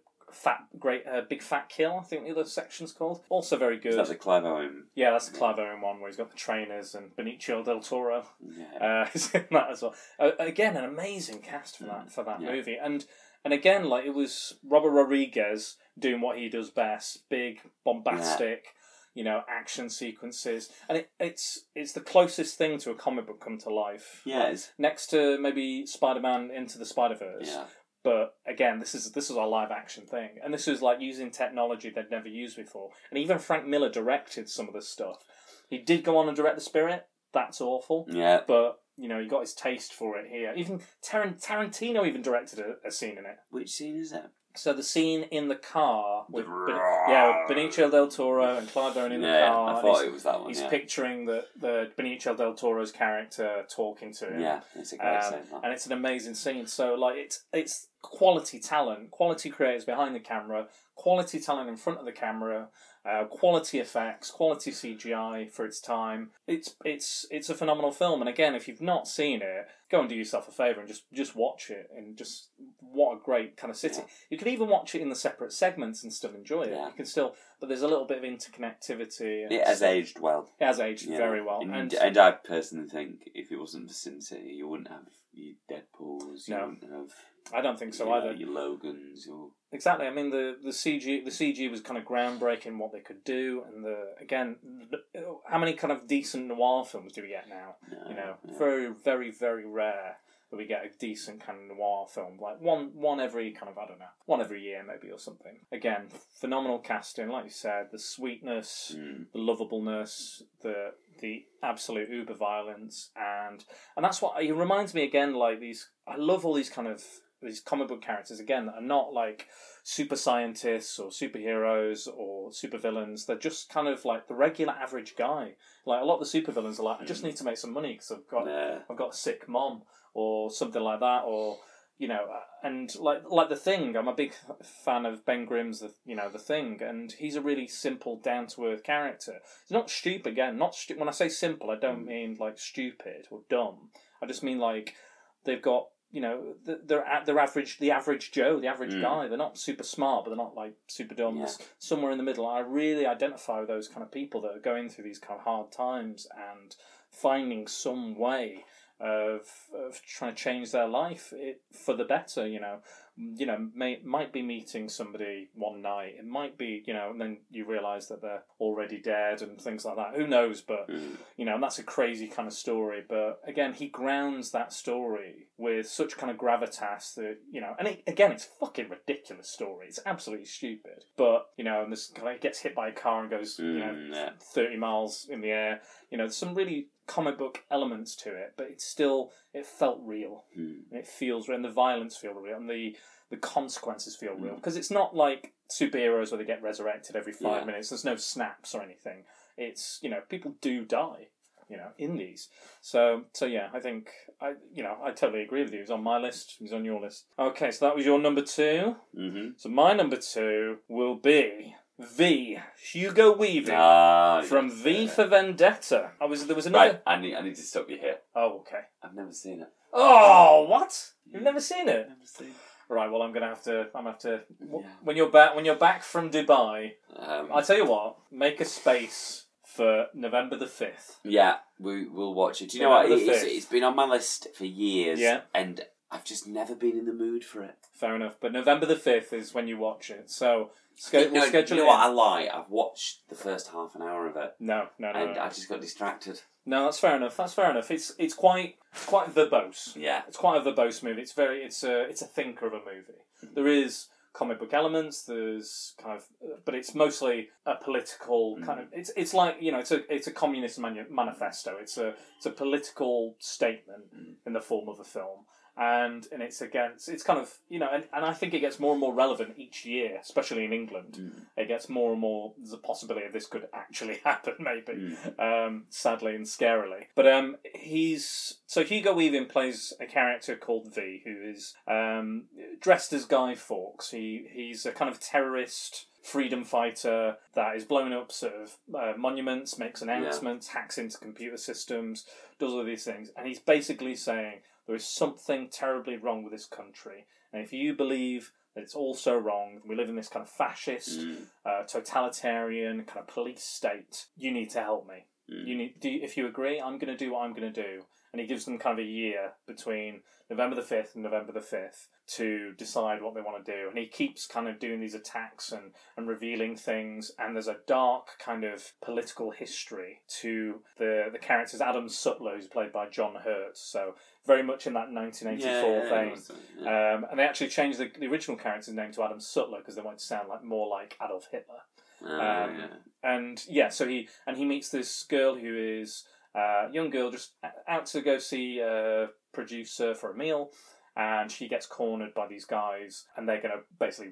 Big Fat Kill, I think the other section's called. Also very good. That's the Clive Owen. Yeah, that's the Clive Owen one where he's got the trainers and Benicio del Toro. Yeah, is in that as well. Again, an amazing cast for that movie, and again, like it was Robert Rodriguez doing what he does best: big, bombastic. Yeah. Action sequences, and it's the closest thing to a comic book come to life. Yes, next to maybe Spider-Man Into the Spider-Verse. Yeah. But again, this is a live action thing, and this is like using technology they'd never used before. And even Frank Miller directed some of this stuff. He did go on and direct The Spirit. That's awful. Yeah, but he got his taste for it here. Even Tarantino even directed a scene in it. Which scene is that? So the scene in the car with Benicio del Toro and Clive Owen in the car. I thought it was that one. He's picturing the Benicio del Toro's character talking to him. Yeah, it's a great scene. And it's an amazing scene. So like it's quality talent, quality creators behind the camera, quality talent in front of the camera, quality effects, quality CGI for its time. It's a phenomenal film. And again, if you've not seen it, go and do yourself a favour and just watch it, and just what a great kind of city. Yeah. You could even watch it in the separate segments and still enjoy it. Yeah. You can still, but there's a little bit of interconnectivity. And it has aged well. It has aged very well. And I personally think if it wasn't for Sin City, you wouldn't have your Deadpools. You wouldn't have. I don't think so either. Your Logans or exactly. I mean, the CG was kind of groundbreaking what they could do, and how many kind of decent noir films do we get now? No, very, very, very rare. where we get a decent kind of noir film, like one every kind of, I don't know, one every year maybe or something. Again, phenomenal casting, like you said, the sweetness, the lovableness, the absolute uber violence, and that's what it reminds me again. Like these, I love all these kind of these comic book characters again that are not like super scientists or superheroes or super villains. They're just kind of like the regular average guy. Like a lot of the super villains are like, I just need to make some money because I've got a sick mom or something like that, or you know, and like The Thing. I'm a big fan of Ben Grimm's The Thing, and he's a really simple, down to earth character. He's not stupid again. When I say simple, I don't mean like stupid or dumb. I just mean like they've got, you know, they're average, the average Joe, the average guy. They're not super smart, but they're not like super dumb. Yeah. Somewhere in the middle. I really identify with those kind of people that are going through these kind of hard times and finding some way of trying to change their life for the better. You know, might be meeting somebody one night. It might be, you know, and then you realise that they're already dead and things like that. Who knows? But, you know, and that's a crazy kind of story. But again, he grounds that story with such kind of gravitas that, you know, and it's a fucking ridiculous story. It's absolutely stupid. But, you know, and this guy gets hit by a car and goes, 30 miles in the air. You know, there's some really comic book elements to it, but it felt real. And it feels real, and the violence feels real, and the consequences feel real, because it's not like superheroes where they get resurrected every 5 minutes. There's no snaps or anything. It's, you know, people do die, you know, in these. So yeah, I think I totally agree with you. He's on my list. He's on your list. Okay, so that was your number two. Mm-hmm. So my number two will be V, Hugo Weaving from V for Vendetta. There was another. Right, I need to stop you here. Oh, okay. I've never seen it. Oh, what? You've never seen it? Never seen it. Right, well, I'm gonna have to. When you're back from Dubai, I tell you what, make a space for November the 5th. Yeah, we'll watch it. Do you know what? It's been on my list for years. Yeah. And I've just never been in the mood for it. Fair enough, but November the 5th is when you watch it. So we'll schedule. You know what? I lie. I've watched the first half an hour of it. No. I just got distracted. No, that's fair enough. It's quite verbose. Yeah. It's quite a verbose movie. It's a thinker of a movie. Mm-hmm. There is comic book elements. There's kind of, but it's mostly a political kind of. It's like, you know, it's a communist manifesto. It's a political statement in the form of a film. And it's against, it's kind of, you know, and I think it gets more and more relevant each year, especially in England. It gets more and more, there's a possibility of this could actually happen, maybe, sadly and scarily. But Hugo Weaving plays a character called V, who is dressed as Guy Fawkes. He's a kind of terrorist freedom fighter that is blowing up sort of monuments, makes announcements, hacks into computer systems, does all these things. And he's basically saying, there is something terribly wrong with this country. And if you believe that it's all so wrong, we live in this kind of fascist, totalitarian, kind of police state, you need to help me. If you agree, I'm going to do what I'm going to do. And he gives them kind of a year between November the 5th and November the 5th to decide what they want to do. And he keeps kind of doing these attacks and revealing things. And there's a dark kind of political history to the characters. Adam Sutler, who's played by John Hurt. So very much in that 1984 thing. Yeah. And they actually changed the original character's name to Adam Sutler because they wanted to sound more like Adolf Hitler. So he meets this girl who is a young girl just out to go see a producer for a meal, and she gets cornered by these guys, and they're going to basically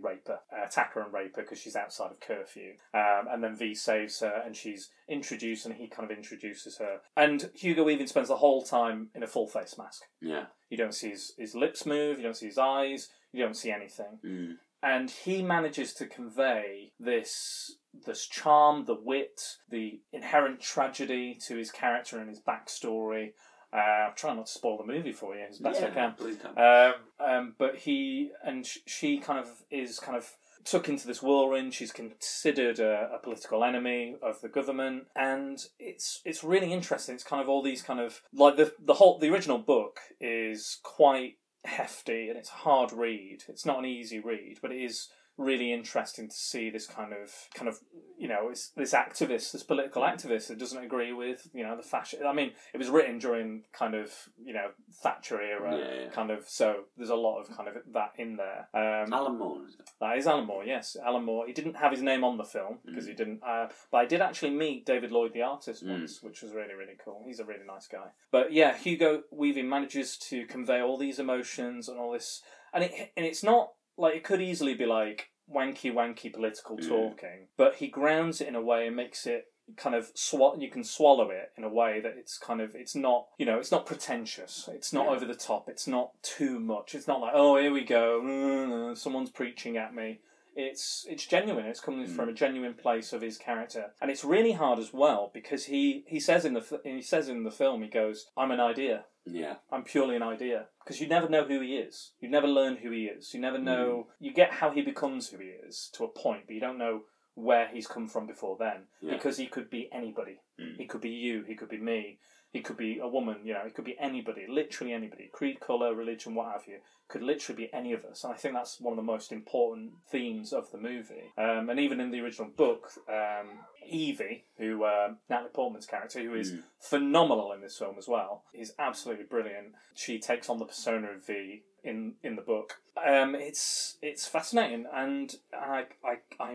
attack her and rape her because she's outside of curfew. And then V saves her, and she's introduced, and he kind of introduces her. And Hugo Weaving spends the whole time in a full face mask. Yeah, you don't see his lips move, you don't see his eyes, you don't see anything. And he manages to convey this charm, the wit, the inherent tragedy to his character and his backstory. I'm trying not to spoil the movie for you as best I can. Please don't. But he and she kind of is kind of took into this whirlwind. She's considered a political enemy of the government, and it's really interesting. It's kind of all these kind of like the original book is quite hefty, and it's a hard read. It's not an easy read, but it is really interesting to see this kind of you know, it's this activist, this political activist that doesn't agree with, you know, the fascist. I mean, it was written during kind of, you know, Thatcher era, kind of, so there's a lot of kind of that in there. Alan Moore, is it? That is Alan Moore, yes. Alan Moore. He didn't have his name on the film because he didn't, but I did actually meet David Lloyd, the artist, once, which was really, really cool. He's a really nice guy. But yeah, Hugo Weaving manages to convey all these emotions and all this, and it's not like, it could easily be like wanky political talking, but he grounds it in a way and makes it kind of you can swallow it in a way that it's kind of, it's not, you know, it's not pretentious, it's not over the top, it's not too much, it's not like, oh, here we go, someone's preaching at me. It's genuine. It's coming from a genuine place of his character, and it's really hard as well because he says in the film, he goes, "I'm an idea. Yeah, I'm purely an idea." Because you never know who he is. You never learn who he is. You never know. You get how he becomes who he is to a point, but you don't know where he's come from before then, because he could be anybody. He could be you. He could be me. He could be a woman, you know, it could be anybody, literally anybody, creed, colour, religion, what have you, could literally be any of us. And I think that's one of the most important themes of the movie. And even in the original book, Evie, who Natalie Portman's character, who is phenomenal in this film as well, is absolutely brilliant. She takes on the persona of V in the book. It's fascinating, and I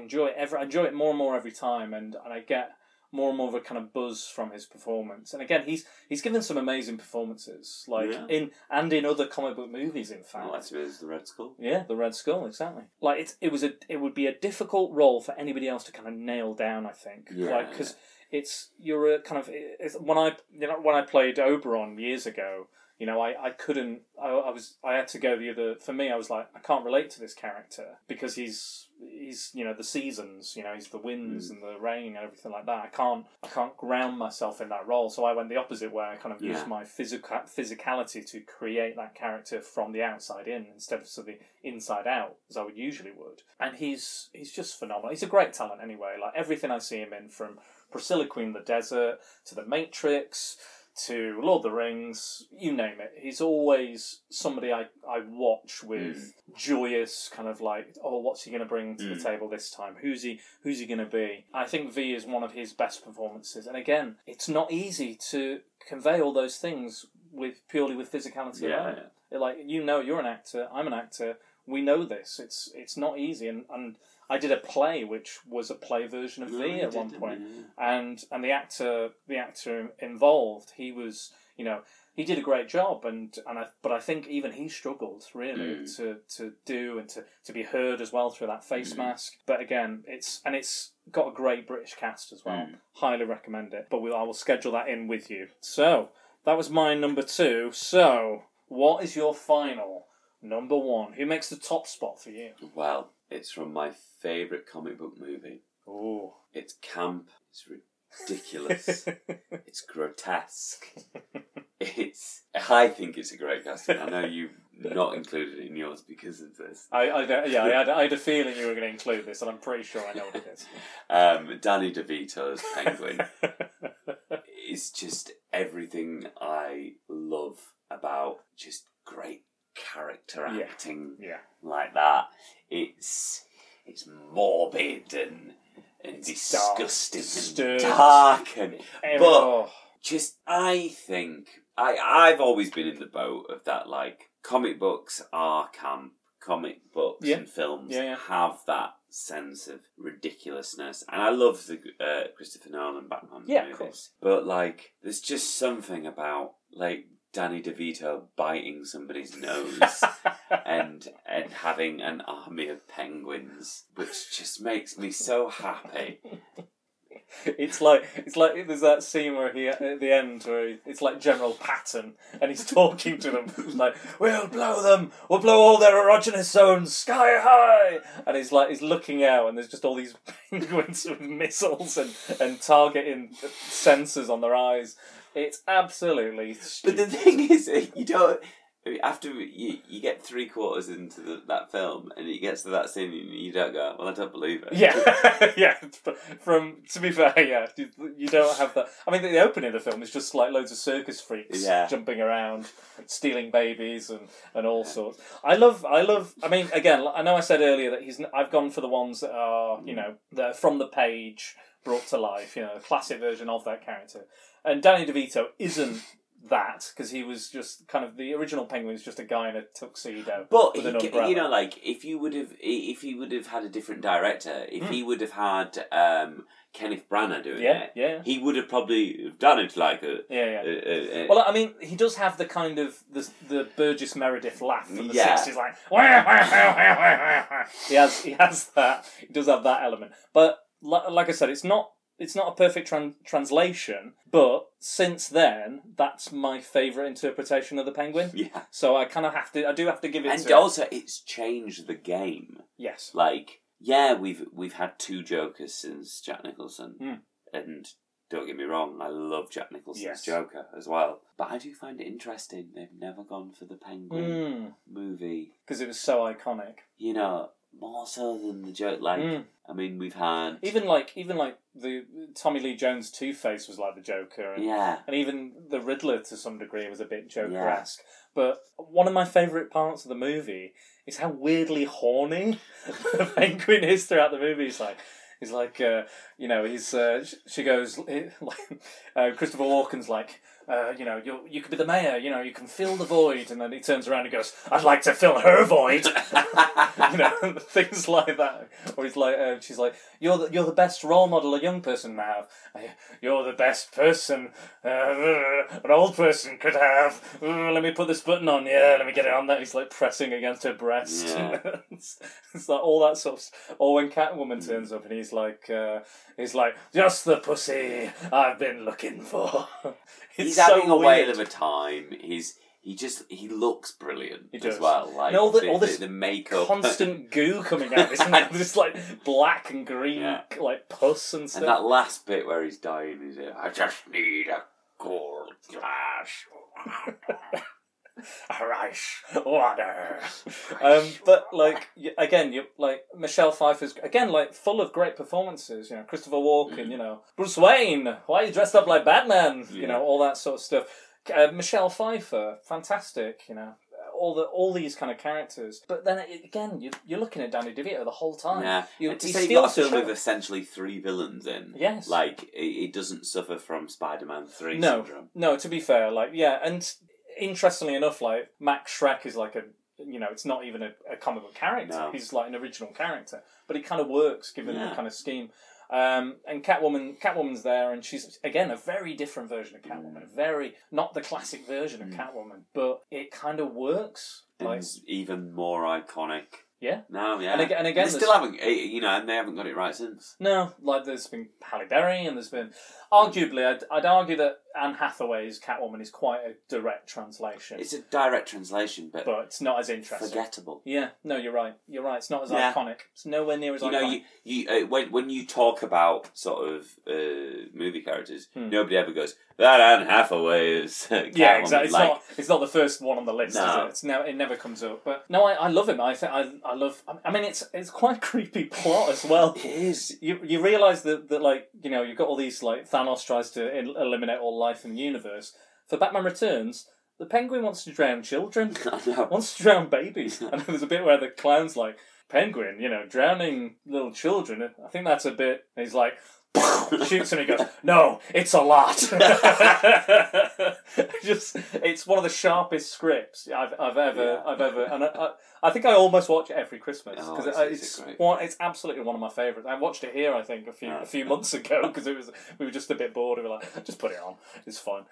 enjoy it. I enjoy it more and more every time, and I get more and more of a kind of buzz from his performance. And again, he's given some amazing performances, like in other comic book movies, in fact. Oh, I suppose the Red Skull. Yeah, the Red Skull, exactly. Like it would be a difficult role for anybody else to kind of nail down, I think. Yeah. Like, because when I played Oberon years ago, you know, I was like, I can't relate to this character because he's you know, the seasons, you know, he's the winds and the rain and everything like that. I can't ground myself in that role, so I went the opposite way. I kind of used my physicality to create that character from the outside in instead of the inside out, as I would usually. And he's just phenomenal. He's a great talent anyway. Like everything I see him in, from Priscilla Queen of the Desert to The Matrix to Lord of the Rings, you name it. He's always somebody I watch with joyous kind of like, oh, what's he going to bring to the table this time? Who's he going to be? I think V is one of his best performances. And again, it's not easy to convey all those things purely with physicality alone. Yeah. Like, you know, you're an actor, I'm an actor, we know this. It's not easy, and I did a play which was a play version of V at one point. And the actor involved, he was, you know, he did a great job, but I think even he struggled really to do and to be heard as well through that face mask. But again, it's got a great British cast as well. Highly recommend it. But I will schedule that in with you. So that was my number two. So what is your final number one? Who makes the top spot for you? Well, it's from my favourite comic book movie. Oh, it's camp. It's ridiculous. It's grotesque. I think it's a great casting. I know you've not included it in yours because of this. I had a feeling you were going to include this, and I'm pretty sure I know what it is. Danny DeVito's Penguin is just everything I love about just great character acting like that. It's morbid and disgusting and dark but just I think I've always been in the boat of that, like, comic books are camp. Comic books and films have that sense of ridiculousness, and I love the Christopher Nolan Batman movies, of course. But like, there's just something about like Danny DeVito biting somebody's nose and having an army of penguins, which just makes me so happy. It's like there's that scene where he at the end where it's like General Patton and he's talking to them like, we'll blow all their erogenous zones sky high, and he's looking out and there's just all these penguins with missiles and targeting sensors on their eyes. It's absolutely stupid. But the thing is, you don't After you get three quarters into that film and it gets to that scene and you don't go, well, I don't believe it. Yeah, yeah. To be fair, yeah, you don't have that. I mean, the opening of the film is just like loads of circus freaks jumping around, stealing babies and all sorts. I love. I mean, again, I know I said earlier that I've gone for the ones that are, you know, that are from the page brought to life. You know, the classic version of that character. And Danny DeVito isn't that, because he was just kind of the original Penguin is just a guy in a tuxedo, but with an umbrella. You know, like if he would have had a different director, he would have had Kenneth Branagh doing it, he would have probably done it like a well, I mean, he does have the kind of the Burgess Meredith laugh from the 60s, like he has that. He does have that element, but like I said, it's not a perfect translation, but since then, that's my favourite interpretation of the Penguin. Yeah. So I kind of have to give it to him. And also, it's changed the game. Yes. Like, yeah, we've had two Jokers since Jack Nicholson. Mm. And don't get me wrong, I love Jack Nicholson's Joker as well. But I do find it interesting they've never gone for the Penguin movie. Because it was so iconic. You know, more so than the Joker. Like, I mean, we've had even like the Tommy Lee Jones Two-Face was like the Joker, and even the Riddler to some degree was a bit Joker-esque. But one of my favourite parts of the movie is how weirdly horny the Penguin is throughout the movie. He's like, you know, she goes, like, Christopher Walken's like, you know, you could be the mayor, you know, you can fill the void. And then he turns around and goes, I'd like to fill her void. You know, things like that. Or he's like, she's like, you're the best role model a young person may have. You're the best person an old person could have. Let me put this button on. Yeah, let me get it on there. He's like pressing against her breast. Yeah. It's like all that sort of... Or when Catwoman turns up and he's like, just the pussy I've been looking for. He's having a whale of a time. He looks brilliant as well. Like, and all this makeup, constant goo coming out, isn't it? This like black and green like pus and stuff. And that last bit where he's dying is it? I just need a cold glass. Rice water. But like again, you like Michelle Pfeiffer's again like full of great performances. You know, Christopher Walken. You know, Bruce Wayne. Why are you dressed up like Batman? You know, all that sort of stuff. Michelle Pfeiffer, fantastic. You know, all these kind of characters. But then again, you're looking at Danny DeVito the whole time. Yeah, he's got a film with essentially three villains in. Yes, like it doesn't suffer from Spider-Man 3 syndrome. No, to be fair, like and. Interestingly enough, like Max Schreck is like it's not even a comic book character. No. He's like an original character, but it kind of works given the kind of scheme. And Catwoman's there, and she's again a very different version of Catwoman, very not the classic version of Catwoman, but it kind of works. Like, it's even more iconic. Yeah. No, yeah. And again, they still haven't, you know, and they haven't got it right since. No, like there's been Halle Berry, and there's been, arguably, I'd argue that Anne Hathaway's Catwoman is quite a direct translation. It's a direct translation, but it's not as interesting. Forgettable. Yeah. No, you're right. It's not as iconic. It's nowhere near as iconic. You know, when you talk about sort of movie characters, nobody ever goes, that Anne Hathaway is Catwoman. Yeah, exactly. It's not the first one on the list, is it? It never comes up. But no, I love him. I love. I mean, it's quite a creepy plot as well. It is. You realise that like you know you've got all these like Thanos tries to eliminate all life in the universe. For Batman Returns, the Penguin wants to drown children. Wants to drown babies. And there's a bit where the clown's like Penguin, you know, drowning little children. I think that's a bit. And he's like. Shoots and he goes, no, it's a lot. It's one of the sharpest scripts I've ever, and I think I almost watch it every Christmas because it's absolutely one of my favourites. I watched it here, I think, a few months ago because we were just a bit bored. We were like, just put it on, it's fine.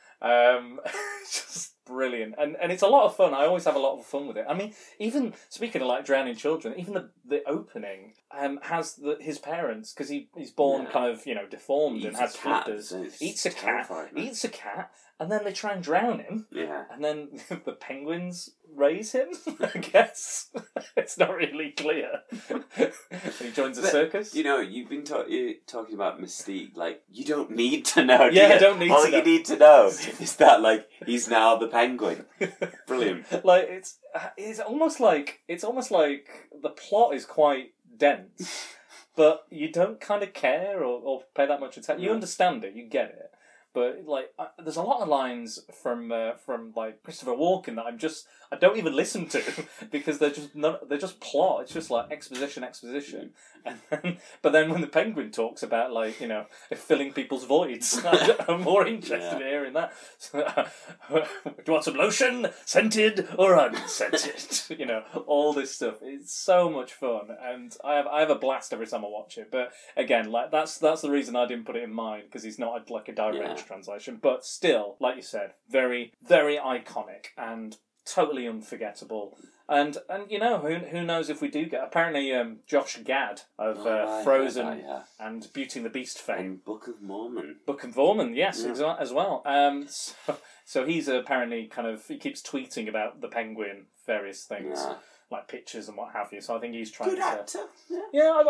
Just brilliant, and it's a lot of fun. I always have a lot of fun with it. I mean, even speaking of like drowning children, even the opening has his parents because he's born kind of you know deformed and has flippers. Eats a cat. And then they try and drown him. Yeah. And then the penguins raise him, I guess. It's not really clear. He joins a circus. You know, you've been talking about Mystique. Like, you don't need to know. Yeah, I don't need to know. All you need to know is that, like, he's now the Penguin. Brilliant. Like, it's almost like the plot is quite dense, but you don't kind of care or pay that much attention. You understand it. You get it. But like, there's a lot of lines from like Christopher Walken that I don't even listen to because they're just plot. It's just like exposition, but then when the Penguin talks about, like, you know, filling people's voids, I'm more interested in hearing that. So, do you want some lotion, scented or unscented? You know, all this stuff. It's so much fun, and I have a blast every time I watch it. But again, like that's the reason I didn't put it in mine, because he's not like a direct. Yeah. Translation, but still, like you said, very, very iconic and totally unforgettable. And you know, who knows if we do get... Apparently, Josh Gad of Frozen and Beauty and the Beast fame. And Book of Mormon, yes, yeah. As well. So he's apparently kind of... He keeps tweeting about the Penguin, various things. Yeah. Like pictures and what have you. So I think he's trying to... Good actor. Yeah,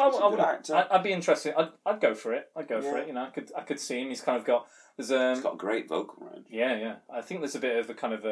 I'd be interested. I'd go for it. You know, I could see him. He's kind of got... he's got a great vocal range. Yeah. I think there's a bit of a kind of...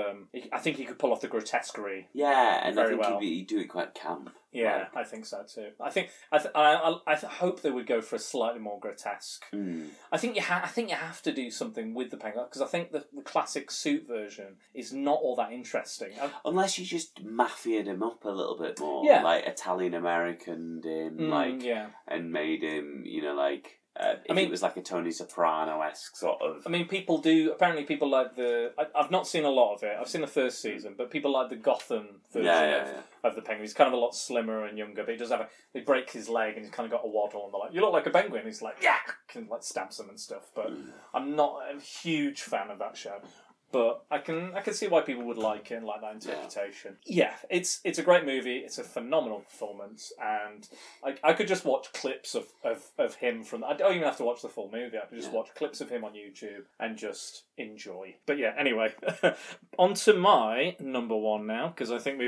I think he could pull off the grotesquerie. Yeah, and I think he'd do it quite camp. Yeah, like. I think so too. I hope they would go for a slightly more grotesque. Mm. I think you have to do something with the Penguin, because I think the classic suit version is not all that interesting. Unless you just mafia'd him up a little bit more, like Italian-American'd him, and made him, you know, like... it was like a Tony Soprano-esque sort of... I mean, people like the... I've not seen a lot of it. I've seen the first season, but people like the Gotham version of the Penguin. He's kind of a lot slimmer and younger, but he does have they break his leg and he's kind of got a waddle, and they're like, you look like a penguin. He's like, yeah! And like, stabs him and stuff. But I'm not a huge fan of that show. But I can see why people would like it and like that interpretation. Yeah, it's a great movie. It's a phenomenal performance, and I could just watch clips of him from... I don't even have to watch the full movie. I could just watch clips of him on YouTube and just enjoy. But yeah, anyway, on to my number one now, because I think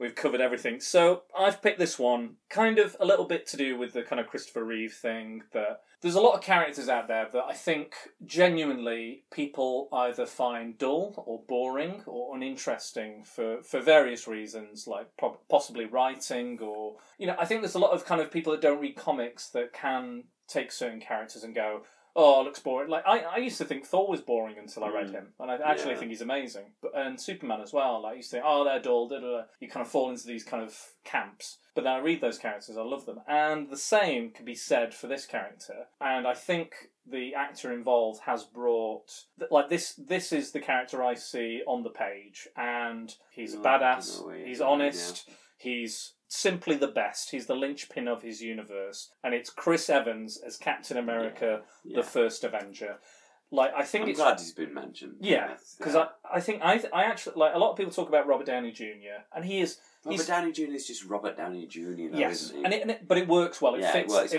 we've covered everything. So I've picked this one, kind of a little bit to do with the kind of Christopher Reeve thing, but there's a lot of characters out there that I think genuinely people either find dull or boring or uninteresting for various reasons, like possibly writing or... You know, I think there's a lot of kind of people that don't read comics that can take certain characters and go... Oh, it looks boring. Like I used to think Thor was boring until I read him, and I actually think he's amazing. But and Superman as well. Like I used to think, oh, they're dull. Da, da, da. You kind of fall into these kind of camps. But then I read those characters, I love them, and the same can be said for this character. And I think the actor involved has brought like this. This is the character I see on the page, and he's a badass. He's honest. Yeah. He's simply the best. He's the linchpin of his universe. And it's Chris Evans as Captain America, the first Avenger. Like, I think I'm glad he's been mentioned. Yeah, because I think I actually... Like, a lot of people talk about Robert Downey Jr., and he is... Robert Downey Jr. is just Robert Downey Jr., though, isn't he? But it works well. It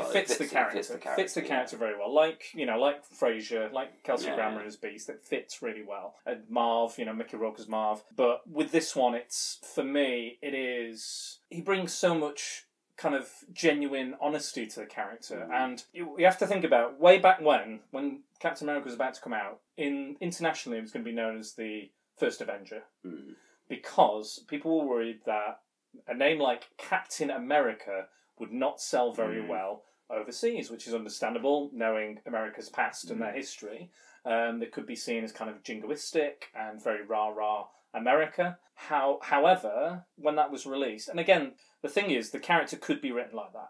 fits the character very well. Like, you know, like Fraser, like Kelsey Grammer as Beast, it fits really well. And Marv, you know, Mickey Rourke as Marv. But with this one, for me, he brings so much kind of genuine honesty to the character. And you have to think about, way back when Captain America was about to come out, internationally it was going to be known as the First Avenger. Mm. Because people were worried that a name like Captain America would not sell very well overseas, which is understandable, knowing America's past and their history. They could be seen as kind of jingoistic and very rah-rah America. However, when that was released, and again, the thing is, the character could be written like that.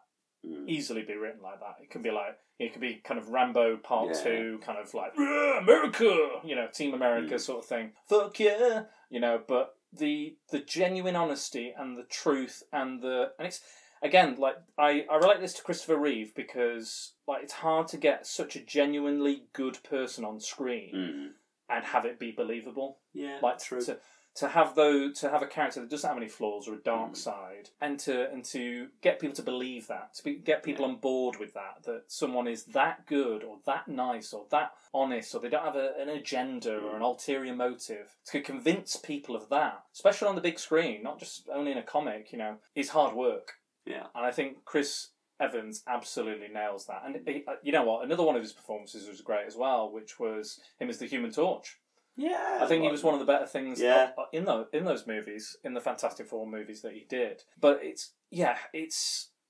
Easily be written like that. It can be like, it could be kind of Rambo Part 2, kind of like, America! You know, Team America sort of thing. Fuck yeah! You know, but the genuine honesty and the truth and it's, again, like I relate this to Christopher Reeve because like it's hard to get such a genuinely good person on screen and have it be believable. Yeah, like true. To to have a character that doesn't have any flaws or a dark side, and to get people to believe that, get people on board with that someone is that good or that nice or that honest, or they don't have an agenda or an ulterior motive. To convince people of that, especially on the big screen, not just only in a comic, is hard work. Yeah, and I think Chris Evans absolutely nails that. And you know what? Another one of his performances was great as well, which was him as the Human Torch. Yeah, I think he was one of the better things in those movies, in the Fantastic Four movies that he did. But it's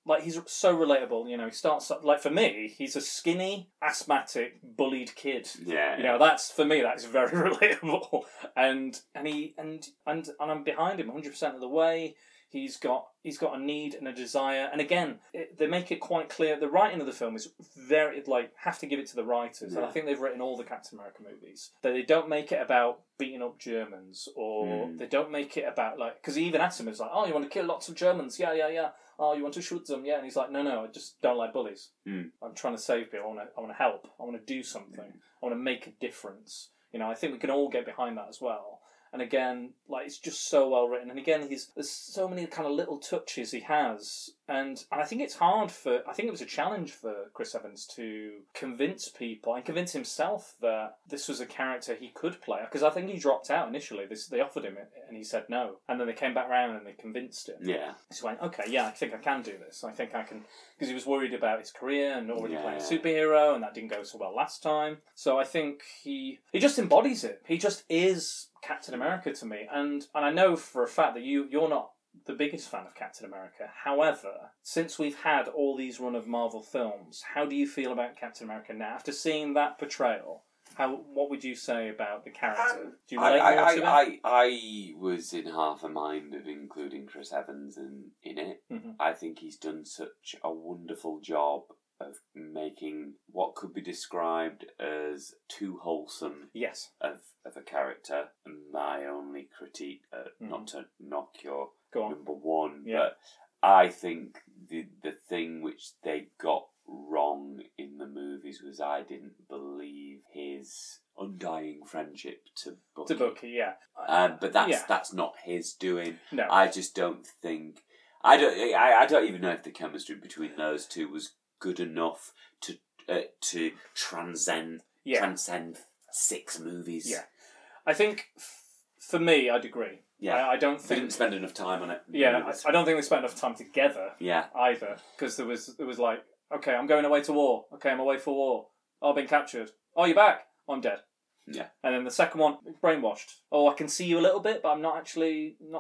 like he's so relatable. He starts like, for me, he's a skinny, asthmatic, bullied kid. Yeah, that's, for me, that's very relatable. And I'm behind him 100% of the way. He's got a need and a desire, and again, they make it quite clear. The writing of the film is very, have to give it to the writers, and I think they've written all the Captain America movies. That they don't make it about beating up Germans, or they don't make it about because he even asked him, it's like, oh, you want to kill lots of Germans? Yeah, yeah, yeah. Oh, you want to shoot them? Yeah. And he's like, no, I just don't like bullies. I'm trying to save people. I want to help. I want to do something. I want to make a difference. I think we can all get behind that as well. And again, it's just so well written. And again, there's so many kind of little touches he has. And I think it's hard for... I think it was a challenge for Chris Evans to convince people and convince himself that this was a character he could play. Because I think he dropped out initially. They offered him it and he said no. And then they came back around and they convinced him. Yeah. So he went, okay, yeah, I think I can do this. I think I can... Because he was worried about his career and already playing a superhero, and that didn't go so well last time. So I think he just embodies it. He just is... Captain America to me, and I know for a fact that you're not the biggest fan of Captain America. However, since we've had all these run of Marvel films, how do you feel about Captain America now? After seeing that portrayal, what would you say about the character? Do you relate more to it? I was in half a mind of including Chris Evans in it. Mm-hmm. I think he's done such a wonderful job of making what could be described as too wholesome of a character. My only critique, not to knock your number one, but I think the thing which they got wrong in the movies was I didn't believe his undying friendship to Bucky. But that's not his doing. No. I just don't think... I don't even know if the chemistry between those two was good enough to transcend six movies. Yeah, I think for me, I'd agree. Yeah, I don't think they didn't spend enough time on it. Yeah, I don't think they spent enough time together. Yeah, either, because there was like, okay, I'm going away to war. Okay, I'm away for war. Oh, I've been captured. Oh, you're back. Oh, I'm dead. Yeah, and then the second one, brainwashed. Oh, I can see you a little bit, but I'm not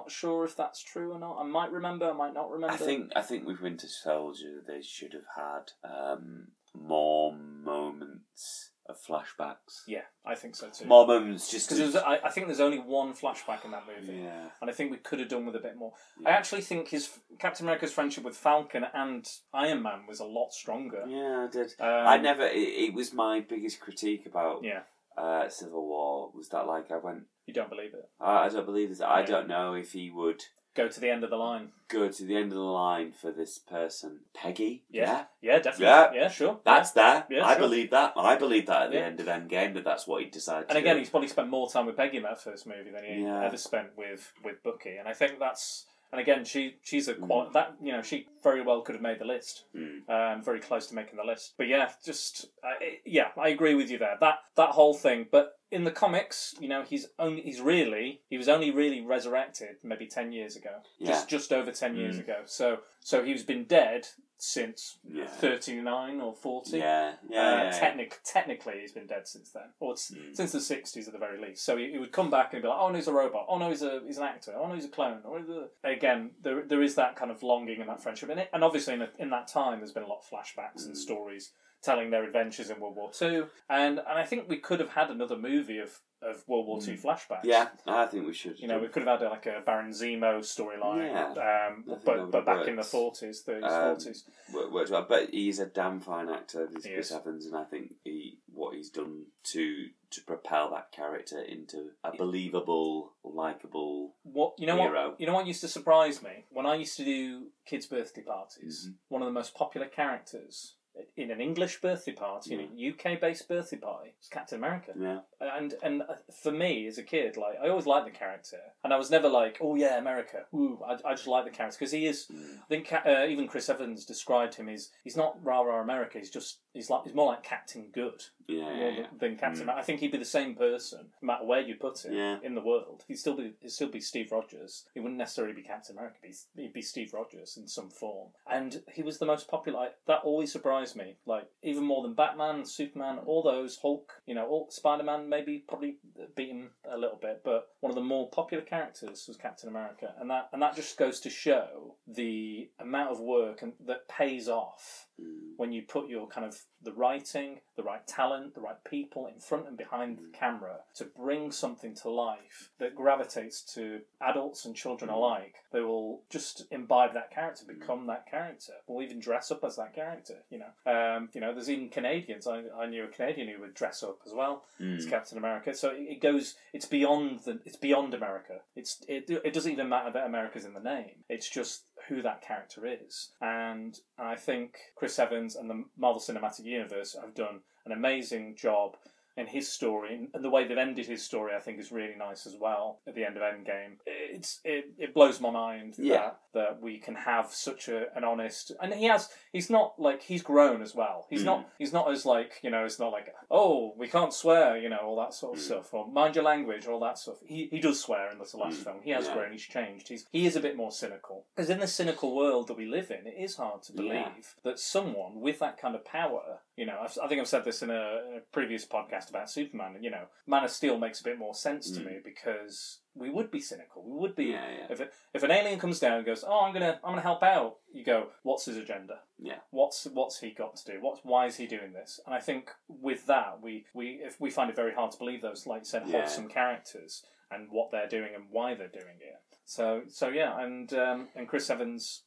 sure if that's true or not. I might remember, I might not remember. I think with Winter Soldier, they should have had more moments of flashbacks. Yeah, I think so too. More moments, just because I think there's only one flashback in that movie, and I think we could have done with a bit more. Yeah. I actually think his Captain America's friendship with Falcon and Iron Man was a lot stronger. Yeah, I did. It was my biggest critique about. Yeah. Civil War was that I went... You don't believe it. I don't believe this. I don't know if he would... Go to the end of the line. Go to the end of the line for this person. Peggy? Yeah. Yeah, definitely. Yeah, sure. That's there. Yeah, I believe that. I believe that at the end of Endgame, that's what he decided to do. And again, he's probably spent more time with Peggy in that first movie than he ever spent with Bucky. And I think that's... And again, she's a quality, that she very well could have made the list, very close to making the list. But I agree with you there. That whole thing. But in the comics, he was only really resurrected maybe 10 years ago, just over 10 years ago. So he's been dead since 39 or 40. Technically, he's been dead since then, or since the '60s at the very least. So he would come back and be like, oh no, he's a robot. Oh no, he's an actor. Oh no, he's a clone. Again, there is that kind of longing and that friendship in it. And obviously, in that time, there's been a lot of flashbacks and stories telling their adventures in World War II. And I think we could have had another movie of World War II flashbacks. Yeah, I think we should. We could have had a Baron Zemo storyline, but back in the 40s, 30s, 40s. Worked well, but he's a damn fine actor, Chris Evans, and I think what he's done to propel that character into a believable, likeable hero. What used to surprise me? When I used to do kids' birthday parties, one of the most popular characters in an English birthday party, in a UK-based birthday party, it's Captain America. Yeah. And for me, as a kid, like I always liked the character. And I was never like, oh yeah, America. Ooh, I just like the character. Because he is, I think even Chris Evans described him as, he's not rah-rah America, he's more like Captain Good than Captain America. I think he'd be the same person, no matter where you put him in the world. He'd still be Steve Rogers. He wouldn't necessarily be Captain America. He'd be Steve Rogers in some form. And he was the most popular. That always surprised me. Like, even more than Batman, Superman, all those, Hulk, Spider-Man maybe probably beat him a little bit, but one of the more popular characters was Captain America. And that just goes to show the amount of work that pays off when you put your kind of the writing, the right talent, the right people in front and behind the camera to bring something to life that gravitates to adults and children alike. They will just imbibe that character, become that character, or even dress up as that character. There's even Canadians. I knew a Canadian who would dress up as well as Captain America. So it goes. It's beyond America. It doesn't even matter that America's in the name. It's just who that character is. And I think Chris Evans and the Marvel Cinematic Universe have done an amazing job in his story, and the way they've ended his story, I think, is really nice as well. At the end of Endgame, it blows my mind that we can have such an honest, and he's not like, he's grown as well. He's not as like, it's not like, oh, we can't swear, all that sort of stuff, or mind your language, all that stuff. He does swear in this last film. He has grown. He's changed. He is a bit more cynical, because in this cynical world that we live in, it is hard to believe that someone with that kind of power, I think I've said this in a previous podcast about Superman, and Man of Steel makes a bit more sense to me, because we would be cynical. We would be if an alien comes down and goes, "Oh, I'm gonna help out." You go, "What's his agenda? Yeah, what's he got to do? Why is he doing this?" And I think with that, we find it very hard to believe those, like you said, wholesome characters and what they're doing and why they're doing it. And Chris Evans,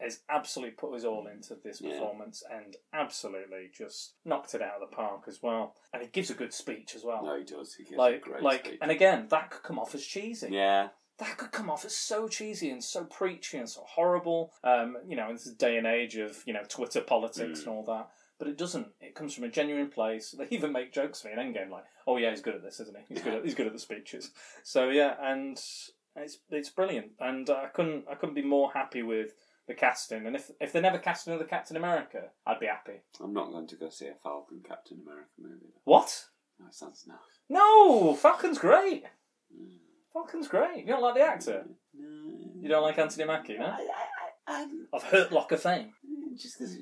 has absolutely put his all into this performance and absolutely just knocked it out of the park as well. And he gives a good speech as well. No, he does. He gives a great speech. And again, that could come off as cheesy. Yeah. That could come off as so cheesy and so preachy and so horrible. In this day and age of, Twitter politics and all that. But it doesn't. It comes from a genuine place. They even make jokes for me in Endgame, like, oh yeah, he's good at this, isn't he? He's good at the speeches. So yeah, and it's brilliant, and I couldn't be more happy with the casting. And if they never cast another Captain America, I'd be happy. I'm not going to go see a Falcon Captain America movie. What? No, it sounds naff. No, Falcon's great. Mm. Falcon's great. You don't like the actor? No. You don't like Anthony Mackie, no? Of Hurt Locker fame. Just because.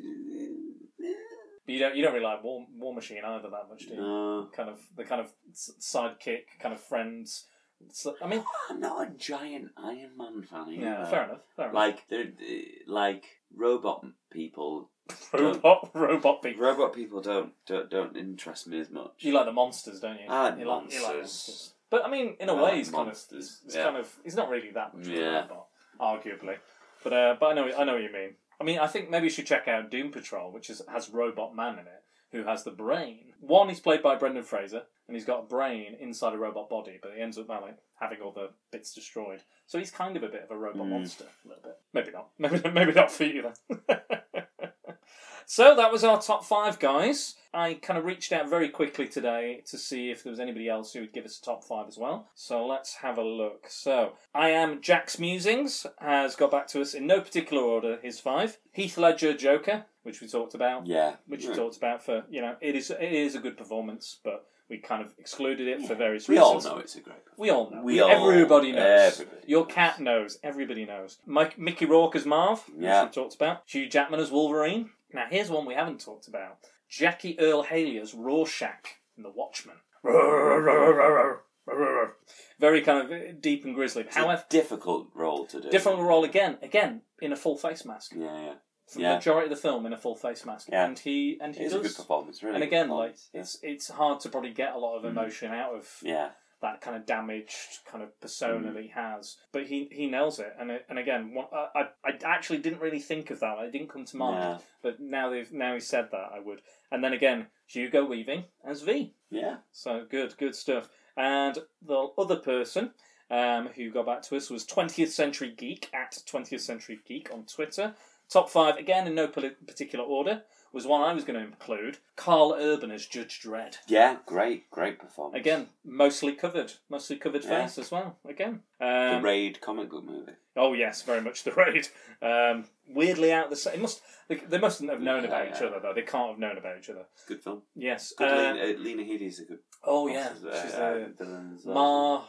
But you don't really like War Machine either that much, do you? No. The kind of sidekick kind of friends. So, I'm not a giant Iron Man fan either. Yeah, fair enough. They're robot people. Robot people don't interest me as much. You like the monsters, don't you? You like monsters. But in a way, he's kind of he's not really that much of a robot, arguably. But I know what you mean. I think maybe you should check out Doom Patrol, which has Robot Man in it, who has the brain. One, he's played by Brendan Fraser, and he's got a brain inside a robot body, but he ends up having all the bits destroyed. So he's kind of a bit of a robot monster, a little bit. Maybe not. Maybe not for you then. So that was our top 5, guys. I kind of reached out very quickly today to see if there was anybody else who would give us a top 5 as well. So let's have a look. So, I Am Jack's Musings has got back to us in no particular order, his 5. Heath Ledger Joker, which we talked about. Yeah. Which we talked about for, it is a good performance, but we kind of excluded it for various reasons. We all know it's a great performance. We all know. Everybody knows. Your cat knows. Everybody knows. Mickey Rourke as Marv, which we talked about. Hugh Jackman as Wolverine. Now, here's one we haven't talked about. Jackie Earle Haley as Rorschach in The Watchmen. Very kind of deep and grisly. However, difficult role to do. Difficult role again, in a full face mask. Yeah. For the majority of the film in a full face mask. Yeah. And he does. It is a good performance, really. And again, it's hard to probably get a lot of emotion out of that kind of damaged kind of persona that he has, but he nails it. And again, I actually didn't really think of that. It didn't come to mind. Yeah. But now he said that, I would. And then again, Hugo Weaving as V. Yeah. So good stuff. And the other person who got back to us was 20th Century Geek on Twitter. Top five, again, in no particular order, was one I was going to include. Carl Urban as Judge Dredd. Yeah, great performance. Again, mostly covered face as well, again. The Raid comic book movie. Oh, yes, very much The Raid. Weirdly out the same. They mustn't have known about each other, though. They can't have known about each other. Good film. Yes. Good Lena Headey's a good... Oh, yeah. She's a... Mad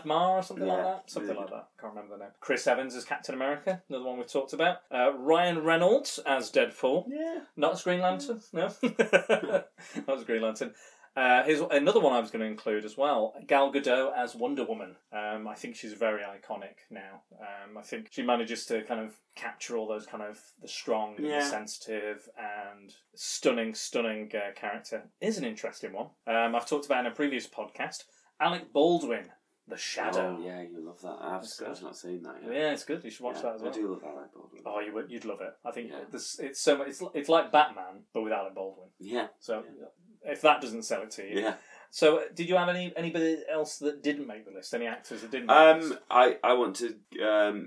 Ma or something like that? Something like that. Can't remember the name. Chris Evans as Captain America, another one we've talked about. Ryan Reynolds as Deadpool. Yeah. Not as Green Lantern, no. Not as Green Lantern. Here's another one I was going to include as well. Gal Gadot as Wonder Woman. I think she's very iconic now. I think she manages to kind of capture all those kind of the strong and the sensitive and stunning character. Is an interesting one. I've talked about in a previous podcast. Alec Baldwin, The Shadow. Oh, yeah, you love that. I've not seen that yet. Yeah, it's good. You should watch that as well. I do love Alec Baldwin. Oh, you would. You'd love it. I think it's so much. It's like Batman, but with Alec Baldwin. Yeah. So. Yeah. If that doesn't sell it to you. Yeah. So, did you have anybody else that didn't make the list? Any actors that didn't make the list? I want to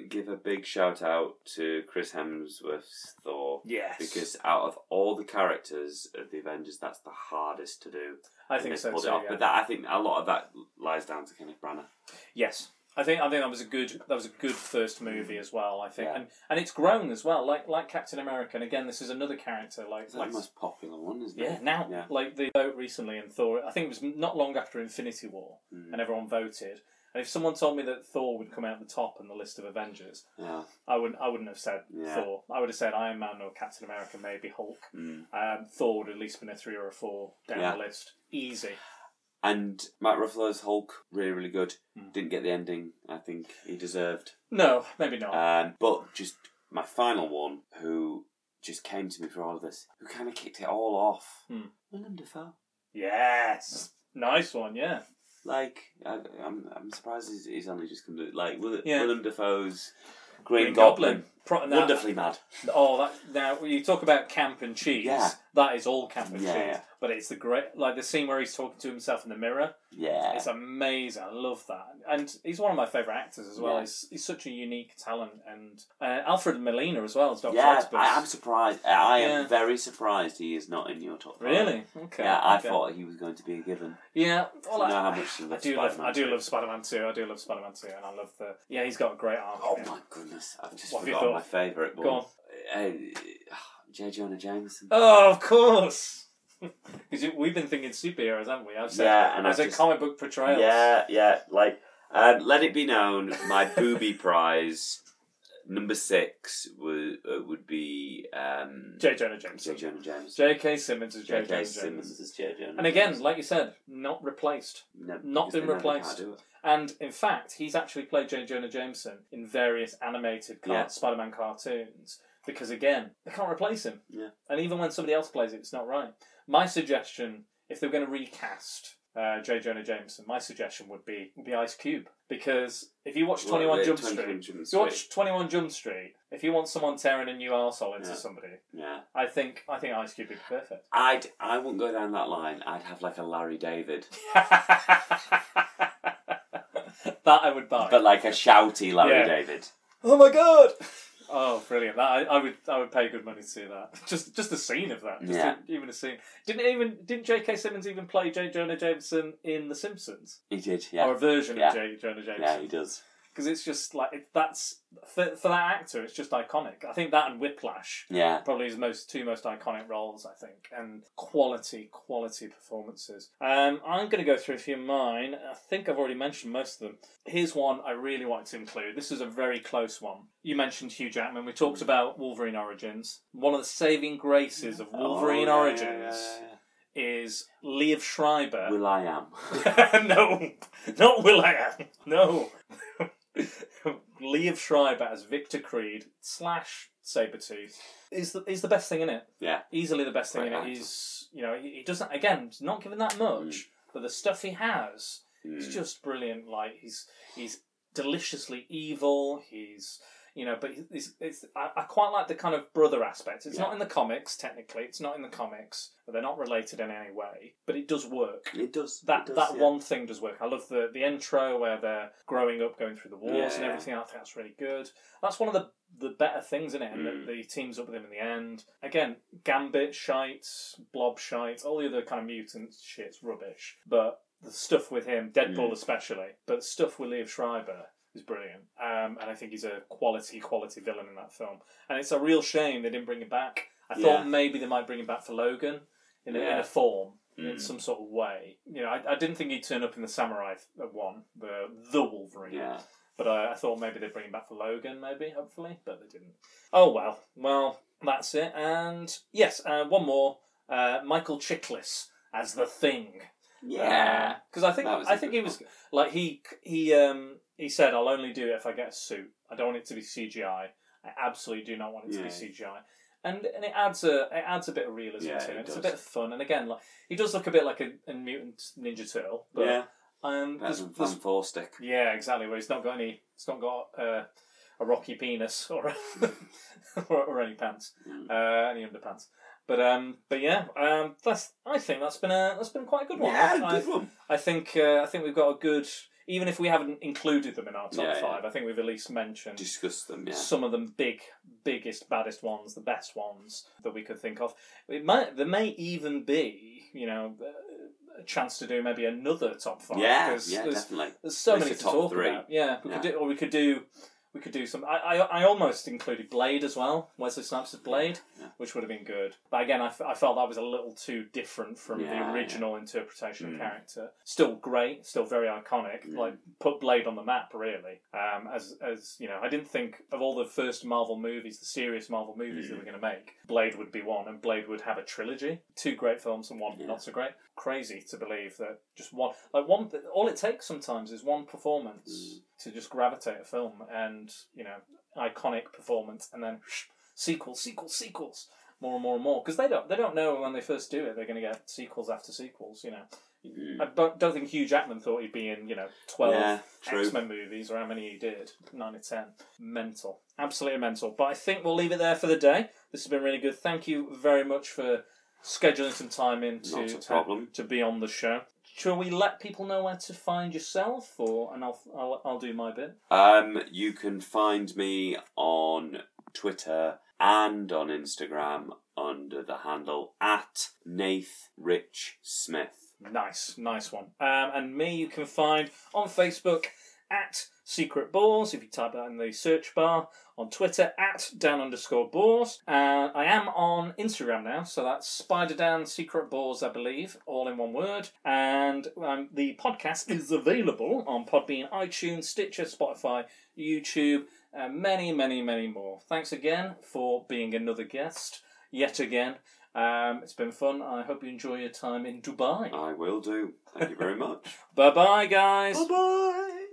give a big shout out to Chris Hemsworth's Thor. Yes. Because out of all the characters of the Avengers, that's the hardest to do. I think so too. But I think a lot of that lies down to Kenneth Branagh. Yes. I think that was a good first movie as well. I think, and it's grown as well, like Captain America. And again, this is another character like the most popular one, isn't it? Yeah, now like they vote recently in Thor. I think it was not long after Infinity War, and everyone voted. And if someone told me that Thor would come out the top on the list of Avengers, I wouldn't have said Thor. I would have said Iron Man or Captain America, maybe Hulk. Thor would at least been a 3 or a 4 down the list, easy. And Mark Ruffalo's Hulk, really good. Didn't get the ending I think he deserved. No, maybe not. But just my final one, who just came to me for all of this, who kind of kicked it all off. Willem Dafoe. Yes, nice one. Yeah. Like I'm surprised he's only just come to Willem Dafoe's Green Goblin. Wonderfully mad. Oh, now you talk about camp and cheese. Yeah. That is all camp and cheese. But it's the great, the scene where he's talking to himself in the mirror. Yeah. It's amazing. I love that. And he's one of my favourite actors as well. Yeah. He's such a unique talent. And Alfred Molina as well as Dr. Octopus. Yeah, I'm surprised. I am very surprised he is not in your top five. Really? Okay. Yeah, I thought he was going to be a given. Yeah. Well, I know how much you love Spider-Man. I do love Spider-Man 2. I do love Spider-Man 2. And I love the... Yeah, he's got a great arm. Oh, my goodness. I've just forgotten my favourite one. Go on. J. Jonah Jameson. Oh, of course. Because we've been thinking superheroes, haven't we? I've said comic book portrayals. Yeah. Let it be known, my booby prize number 6 would be J. Jonah Jameson. J.K. Simmons as J. Jonah Jameson. And again, like you said, not replaced. No, not been replaced. And in fact, he's actually played J. Jonah Jameson in various animated Spider-Man cartoons. Because again, they can't replace him. Yeah. And even when somebody else plays it, it's not right. My suggestion, if they were going to recast J. Jonah Jameson, my suggestion would be Ice Cube. Because if you watch 21 Jump Street, if you want someone tearing a new arsehole into somebody, I think Ice Cube would be perfect. I wouldn't go down that line. I'd have a Larry David. That I would buy. But a shouty Larry David. Oh my God! Oh, brilliant! That I would pay good money to see that. Just the scene of that. Even a scene. Didn't J.K. Simmons even play J. Jonah Jameson in The Simpsons? He did, yeah. Or a version of J. Jonah Jameson. Yeah, he does. Because it's just that's for that actor, it's just iconic. I think that and Whiplash, probably his two most iconic roles. I think, and quality performances. I'm going to go through a few of mine. I think I've already mentioned most of them. Here's one I really wanted to include. This is a very close one. You mentioned Hugh Jackman. We talked about Wolverine Origins. One of the saving graces of Wolverine Origins. Yeah. Is Liev Schreiber. Will.i.am. No, not Will.i.am. No. Liev Schreiber as Victor Creed / Sabretooth is the best thing in it. Yeah, easily the best thing in it. He's he doesn't not given that much, but the stuff he has is just brilliant. He's deliciously evil. He's you know, but I quite like the kind of brother aspect. It's not in the comics, technically. It's not in the comics. They're not related in any way, but it does work. It does, one thing does work. I love the intro where they're growing up, going through the wars and everything. I think that's really good. That's one of the better things in it, and the teams up with him in the end. Again, Gambit shites, Blob shites, all the other kind of mutant shit's rubbish. But the stuff with him, Deadpool especially, but stuff with Liev Schreiber is brilliant. And I think he's a quality villain in that film. And it's a real shame they didn't bring him back. I thought maybe they might bring him back for Logan in a form, in some sort of way. You know, I didn't think he'd turn up in the Samurai one, the Wolverine. Yeah. But I thought maybe they'd bring him back for Logan, maybe, hopefully, but they didn't. Oh, well. Well, that's it. And, yes, one more. Michael Chiklis as the Thing. Yeah. Because I think he was... Like, he said, I'll only do it if I get a suit. I don't want it to be CGI. I absolutely do not want it to be CGI. And it adds a bit of realism to it. It's a bit of fun. And again, like, he does look a bit like a Mutant Ninja Turtle. But, there's four stick. Yeah, exactly. Where he's not got any. It's not got a rocky penis or any pants, any underpants. But yeah, I think that's been quite a good one. Yeah, good one. I think we've got a good. Even if we haven't included them in our top five, I think we've at least mentioned... Discussed them, some of them biggest, baddest ones, the best ones that we could think of. There may even be, you know, a chance to do maybe another top five. Yeah, definitely. There's so many to talk about. Yeah, we could do some... I almost included Blade as well, Wesley Snipes' Blade, which would have been good. But again, I felt that was a little too different from the original interpretation of character. Still great, still very iconic. Like, put Blade on the map, really. As you know, I didn't think of all the first Marvel movies, the serious Marvel movies that we're going to make, Blade would be one, and Blade would have a trilogy. Two great films and one not so great. Crazy to believe that just one... All it takes sometimes is one performance... to just gravitate a film and, you know, iconic performance, and then sequels, more and more and more. Because they don't know when they first do it, they're going to get sequels after sequels, you know. I don't think Hugh Jackman thought he'd be in, you know, 12 X-Men movies, or how many he did, 9 or 10. Mental. Absolutely mental. But I think we'll leave it there for the day. This has been really good. Thank you very much for scheduling some time in to be on the show. Shall we let people know where to find yourself, and I'll do my bit? You can find me on Twitter and on Instagram under the handle @NathRichSmith. Nice one. And me you can find on Facebook @Secret Balls, if you type that in the search bar. On Twitter @down_balls. I am on Instagram now, so that's Spider-Dan Secret Balls, I believe, all in one word. And the podcast is available on Podbean, iTunes, Stitcher, Spotify, YouTube, and many, many, many more. Thanks again for being another guest, yet again. It's been fun. I hope you enjoy your time in Dubai. I will do. Thank you very much. Bye-bye, guys. Bye-bye.